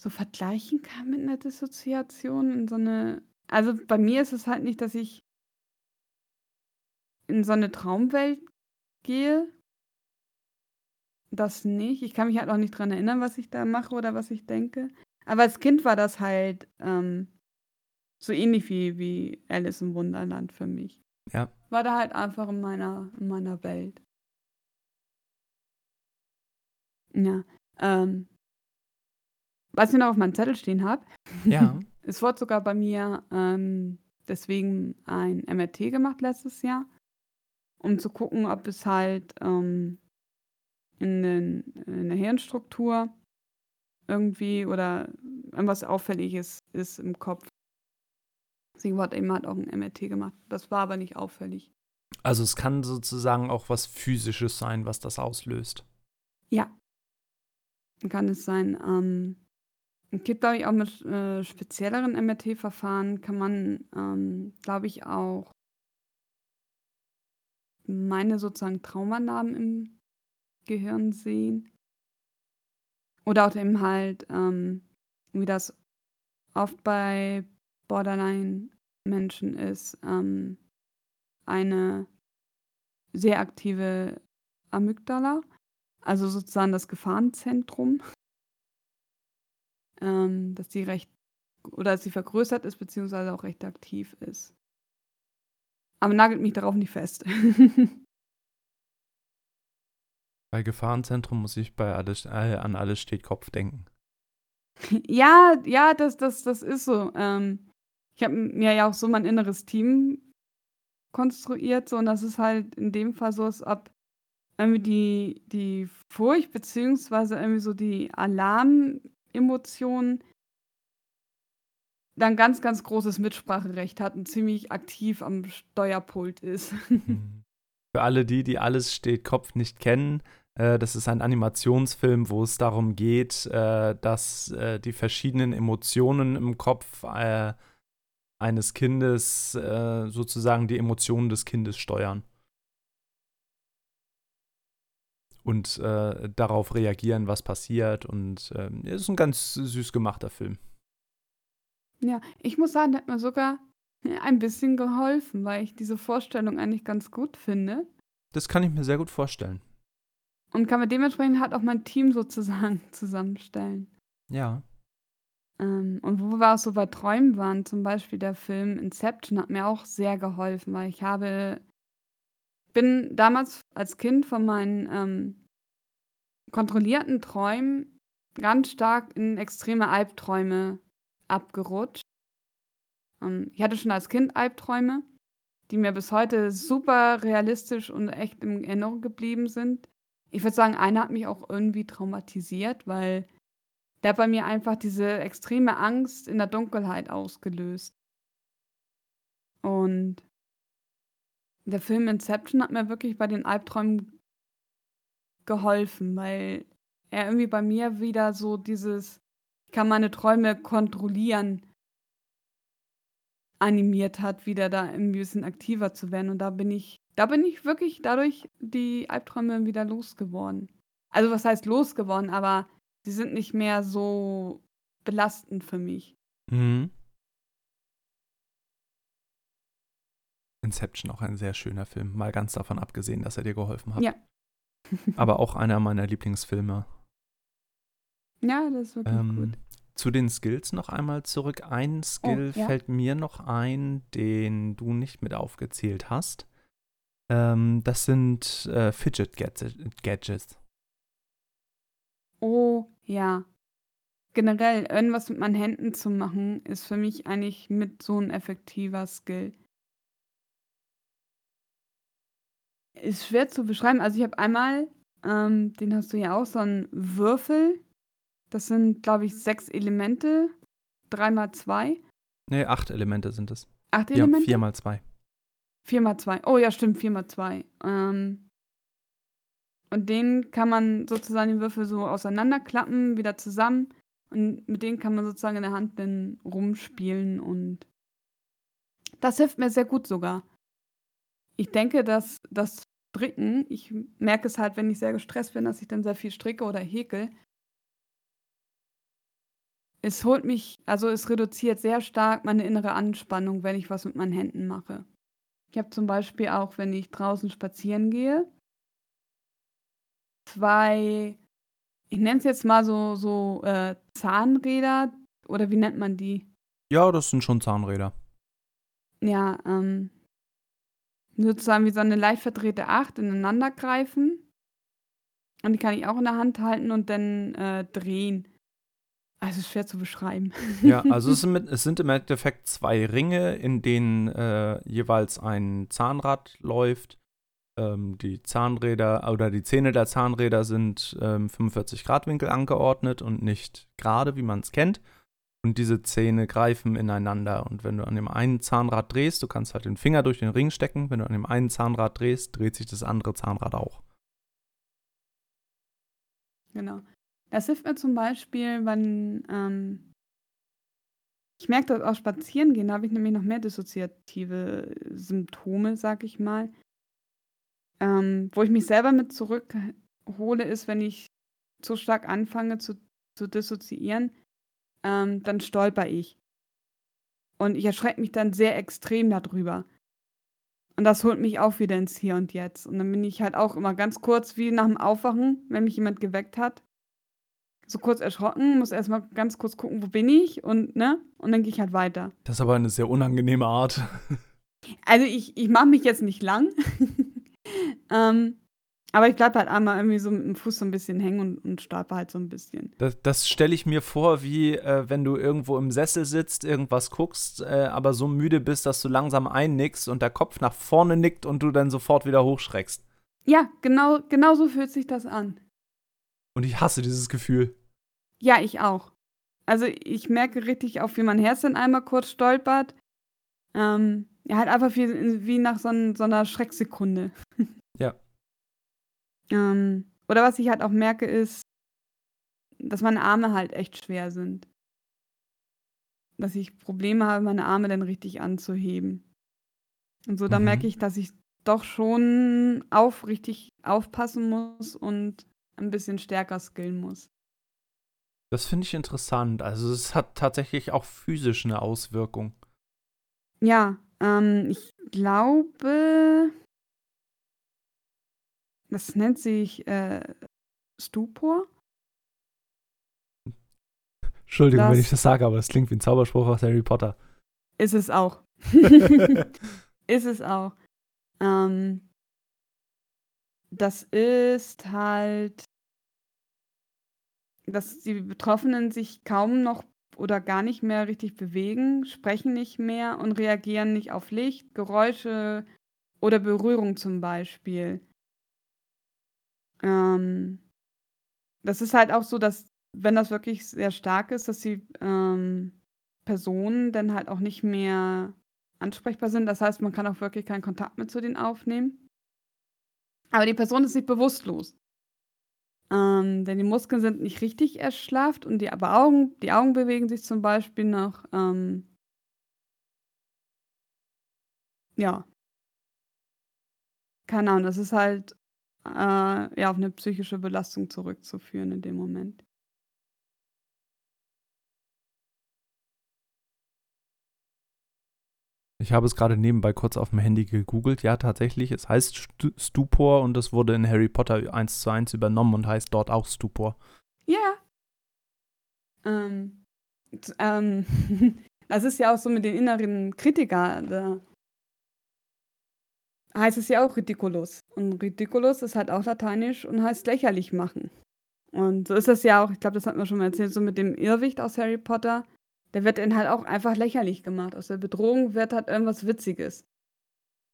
so vergleichen kann mit einer Dissoziation. Also bei mir ist es halt nicht, dass ich in so eine Traumwelt gehe. Das nicht. Ich kann mich halt auch nicht dran erinnern, was ich da mache oder was ich denke. Aber als Kind war das halt so ähnlich wie Alice im Wunderland für mich. Ja. War da halt einfach in meiner Welt. Ja. Was ich noch auf meinem Zettel stehen habe. Ja. Es wurde sogar bei mir deswegen ein MRT gemacht letztes Jahr, um zu gucken, ob es halt in der Hirnstruktur irgendwie oder irgendwas Auffälliges ist im Kopf. Deswegen wurde eben halt auch ein MRT gemacht. Das war aber nicht auffällig. Also es kann sozusagen auch was Physisches sein, was das auslöst. Ja. Kann es sein. Es gibt, glaube ich, auch mit spezielleren MRT-Verfahren kann man, glaube ich, auch meine sozusagen Traumanlagen im Gehirn sehen. Oder auch eben halt, wie das oft bei Borderline-Menschen ist, eine sehr aktive Amygdala, also sozusagen das Gefahrenzentrum, dass sie vergrößert ist, beziehungsweise auch recht aktiv ist. Aber nagelt mich darauf nicht fest. Bei Gefahrenzentrum muss ich an alles steht Kopf denken. Ja, das ist so. Ich habe mir ja auch so mein inneres Team konstruiert, so, und das ist halt in dem Fall so, als ob irgendwie die Furcht beziehungsweise irgendwie so die Alarmemotionen dann ganz, ganz großes Mitspracherecht hat und ziemlich aktiv am Steuerpult ist. Für alle die Alles steht Kopf nicht kennen, das ist ein Animationsfilm, wo es darum geht, dass die verschiedenen Emotionen im Kopf eines Kindes sozusagen die Emotionen des Kindes steuern. Und darauf reagieren, was passiert. Und es ist ein ganz süß gemachter Film. Ja, ich muss sagen, der hat mir sogar ein bisschen geholfen, weil ich diese Vorstellung eigentlich ganz gut finde. Das kann ich mir sehr gut vorstellen. Und kann mir dementsprechend halt auch mein Team sozusagen zusammenstellen. Ja. Und wo wir auch so bei Träumen waren, zum Beispiel der Film Inception hat mir auch sehr geholfen, weil bin damals als Kind von meinen kontrollierten Träumen ganz stark in extreme Albträume abgerutscht. Ich hatte schon als Kind Albträume die mir bis heute super realistisch und echt in Erinnerung geblieben sind. Ich würde sagen, einer hat mich auch irgendwie traumatisiert, weil der hat bei mir einfach diese extreme Angst in der Dunkelheit ausgelöst. Und der Film Inception hat mir wirklich bei den Albträumen geholfen, weil er irgendwie bei mir wieder so dieses, ich kann meine Träume kontrollieren, animiert hat, wieder da ein bisschen aktiver zu werden. Und da bin ich wirklich dadurch die Albträume wieder losgeworden. Also was heißt losgeworden, aber sie sind nicht mehr so belastend für mich. Mhm. Inception, auch ein sehr schöner Film, mal ganz davon abgesehen, dass er dir geholfen hat. Ja. Aber auch einer meiner Lieblingsfilme. Ja, das ist wirklich gut. Zu den Skills noch einmal zurück. Ein Skill fällt mir noch ein, den du nicht mit aufgezählt hast. Das sind Fidget-Gadgets. Oh, ja. Generell, irgendwas mit meinen Händen zu machen, ist für mich eigentlich mit so ein effektiver Skill. Ist schwer zu beschreiben. Also ich habe einmal, den hast du ja auch, so einen Würfel. Das sind, glaube ich, 6 Elemente. 3x2. Nee, 8 Elemente sind es. 8 Elemente? Ja, 4x2. 4x2. Oh ja, stimmt, 4x2. Und den kann man sozusagen den Würfel so auseinanderklappen, wieder zusammen. Und mit denen kann man sozusagen in der Hand dann rumspielen. Und das hilft mir sehr gut sogar. Ich denke, dass das Stricken, ich merke es halt, wenn ich sehr gestresst bin, dass ich dann sehr viel stricke oder häkel. Es holt mich, also es reduziert sehr stark meine innere Anspannung, wenn ich was mit meinen Händen mache. Ich habe zum Beispiel auch, wenn ich draußen spazieren gehe, 2, ich nenne es jetzt mal so Zahnräder, oder wie nennt man die? Ja, das sind schon Zahnräder. Ja, sozusagen wie so eine leicht verdrehte 8 ineinander greifen. Und die kann ich auch in der Hand halten und dann drehen. Also ist schwer zu beschreiben. Ja, also es sind im Endeffekt 2 Ringe, in denen jeweils ein Zahnrad läuft. Die Zahnräder oder die Zähne der Zahnräder sind 45 Grad Winkel angeordnet und nicht gerade, wie man es kennt. Und diese Zähne greifen ineinander. Und wenn du an dem einen Zahnrad drehst, du kannst halt den Finger durch den Ring stecken. Wenn du an dem einen Zahnrad drehst, dreht sich das andere Zahnrad auch. Genau. Das hilft mir zum Beispiel, wenn ich merke, dass auch spazieren gehen, da habe ich nämlich noch mehr dissoziative Symptome, sag ich mal. Wo ich mich selber mit zurückhole, ist, wenn ich so stark anfange zu dissoziieren, dann stolper ich. Und ich erschrecke mich dann sehr extrem darüber. Und das holt mich auch wieder ins Hier und Jetzt. Und dann bin ich halt auch immer ganz kurz, wie nach dem Aufwachen, wenn mich jemand geweckt hat, so kurz erschrocken, muss erstmal ganz kurz gucken, wo bin ich? Und dann gehe ich halt weiter. Das ist aber eine sehr unangenehme Art. Also ich mache mich jetzt nicht lang. Aber ich bleibe halt einmal irgendwie so mit dem Fuß so ein bisschen hängen und stolper halt so ein bisschen. Das stelle ich mir vor, wie wenn du irgendwo im Sessel sitzt, irgendwas guckst, aber so müde bist, dass du langsam einnickst und der Kopf nach vorne nickt und du dann sofort wieder hochschreckst. Ja, genau so fühlt sich das an. Und ich hasse dieses Gefühl. Ja, ich auch. Also ich merke richtig auch, wie mein Herz dann einmal kurz stolpert. Ja, halt einfach wie nach so einer Schrecksekunde. Ja. Oder was ich halt auch merke, ist, dass meine Arme halt echt schwer sind. Dass ich Probleme habe, meine Arme dann richtig anzuheben. Und so, da merke ich, dass ich doch schon richtig aufpassen muss und ein bisschen stärker skillen muss. Das finde ich interessant. Also es hat tatsächlich auch physisch eine Auswirkung. Ja, ich glaube... Das nennt sich Stupor. Entschuldigung, wenn ich das sage, aber das klingt wie ein Zauberspruch aus Harry Potter. Ist es auch. Ist es auch. Das ist halt, dass die Betroffenen sich kaum noch oder gar nicht mehr richtig bewegen, sprechen nicht mehr und reagieren nicht auf Licht, Geräusche oder Berührung zum Beispiel. Das ist halt auch so, dass, wenn das wirklich sehr stark ist, dass die Personen dann halt auch nicht mehr ansprechbar sind. Das heißt, man kann auch wirklich keinen Kontakt mehr zu denen aufnehmen. Aber die Person ist nicht bewusstlos. Denn die Muskeln sind nicht richtig erschlafft und die Augen bewegen sich zum Beispiel noch. Ja. Keine Ahnung, das ist halt ja, auf eine psychische Belastung zurückzuführen in dem Moment. Ich habe es gerade nebenbei kurz auf dem Handy gegoogelt. Ja, tatsächlich, es heißt Stupor und es wurde in Harry Potter 1:1 übernommen und heißt dort auch Stupor. Ja. Das ist ja auch so mit den inneren Kritikern. Da heißt es ja auch Ridiculus. Und Ridiculus ist halt auch lateinisch und heißt lächerlich machen. Und so ist das ja auch, ich glaube, das hatten wir schon mal erzählt, so mit dem Irrwicht aus Harry Potter. Der wird dann halt auch einfach lächerlich gemacht. Aus der Bedrohung wird halt irgendwas Witziges.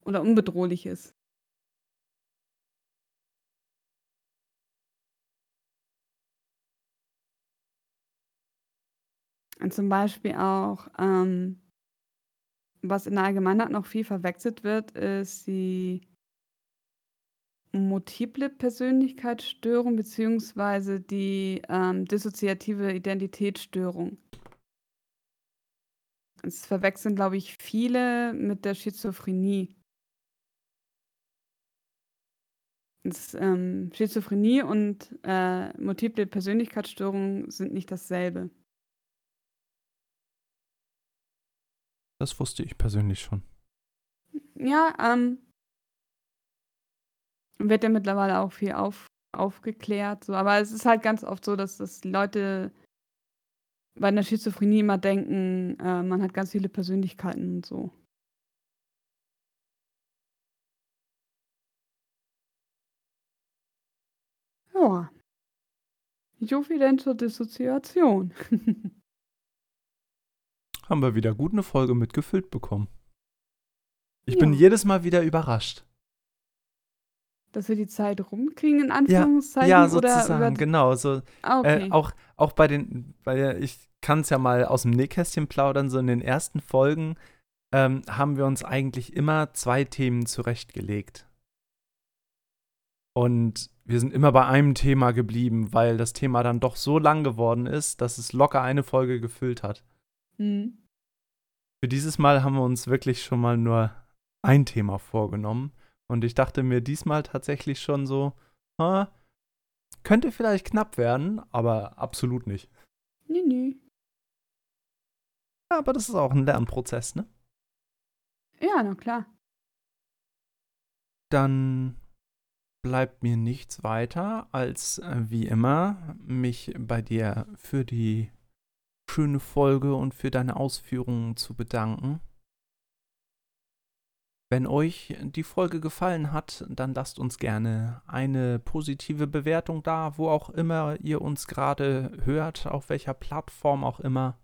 Oder Unbedrohliches. Und zum Beispiel auch, was in der Allgemeinheit noch viel verwechselt wird, ist die multiple Persönlichkeitsstörung beziehungsweise die dissoziative Identitätsstörung. Es verwechseln, glaube ich, viele mit der Schizophrenie. Schizophrenie und multiple Persönlichkeitsstörungen sind nicht dasselbe. Das wusste ich persönlich schon. Ja, wird ja mittlerweile auch viel aufgeklärt. So. Aber es ist halt ganz oft so, dass das Leute bei einer Schizophrenie immer denken, man hat ganz viele Persönlichkeiten und so. Ja. So viel denn zur Dissoziation. Haben wir wieder gut eine Folge mitgefüllt bekommen. Ich bin jedes Mal wieder überrascht. Dass wir die Zeit rumkriegen, in Anführungszeichen? Ja, sozusagen, oder genau. So, okay. Auch bei den, weil ich kann es ja mal aus dem Nähkästchen plaudern, so in den ersten Folgen haben wir uns eigentlich immer 2 Themen zurechtgelegt. Und wir sind immer bei einem Thema geblieben, weil das Thema dann doch so lang geworden ist, dass es locker eine Folge gefüllt hat. Mhm. Für dieses Mal haben wir uns wirklich schon mal nur ein Thema vorgenommen. Und ich dachte mir diesmal tatsächlich schon so, könnte vielleicht knapp werden, aber absolut nicht. Nee. Ja, aber das ist auch ein Lernprozess, ne? Ja, na klar. Dann bleibt mir nichts weiter, als wie immer mich bei dir für die schöne Folge und für deine Ausführungen zu bedanken. Wenn euch die Folge gefallen hat, dann lasst uns gerne eine positive Bewertung da, wo auch immer ihr uns gerade hört, auf welcher Plattform auch immer.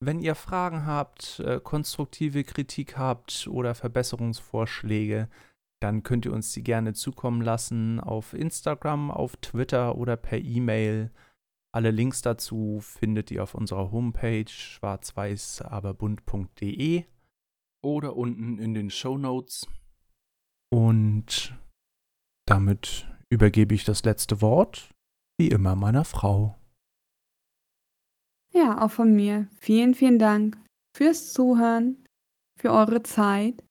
Wenn ihr Fragen habt, konstruktive Kritik habt oder Verbesserungsvorschläge, dann könnt ihr uns die gerne zukommen lassen auf Instagram, auf Twitter oder per E-Mail. Alle Links dazu findet ihr auf unserer Homepage schwarz-weiß-aber-bunt.de. Oder unten in den Shownotes. Und damit übergebe ich das letzte Wort, wie immer, meiner Frau. Ja, auch von mir. Vielen, vielen Dank fürs Zuhören, für eure Zeit.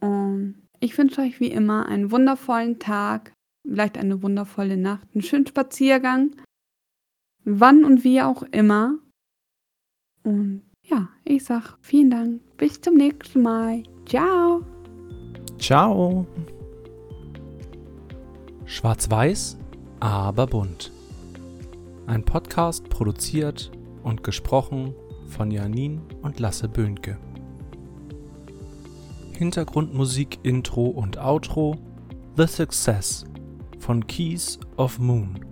Und ich wünsche euch wie immer einen wundervollen Tag, vielleicht eine wundervolle Nacht, einen schönen Spaziergang, wann und wie auch immer. Und ja, ich sag vielen Dank. Bis zum nächsten Mal. Ciao. Ciao. Schwarz-Weiß, aber bunt. Ein Podcast produziert und gesprochen von Janine und Lasse Böhnke. Hintergrundmusik, Intro und Outro The Success von Keys of Moon.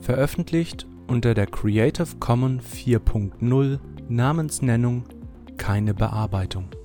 Veröffentlicht unter der Creative Commons 4.0 Namensnennung, keine Bearbeitung.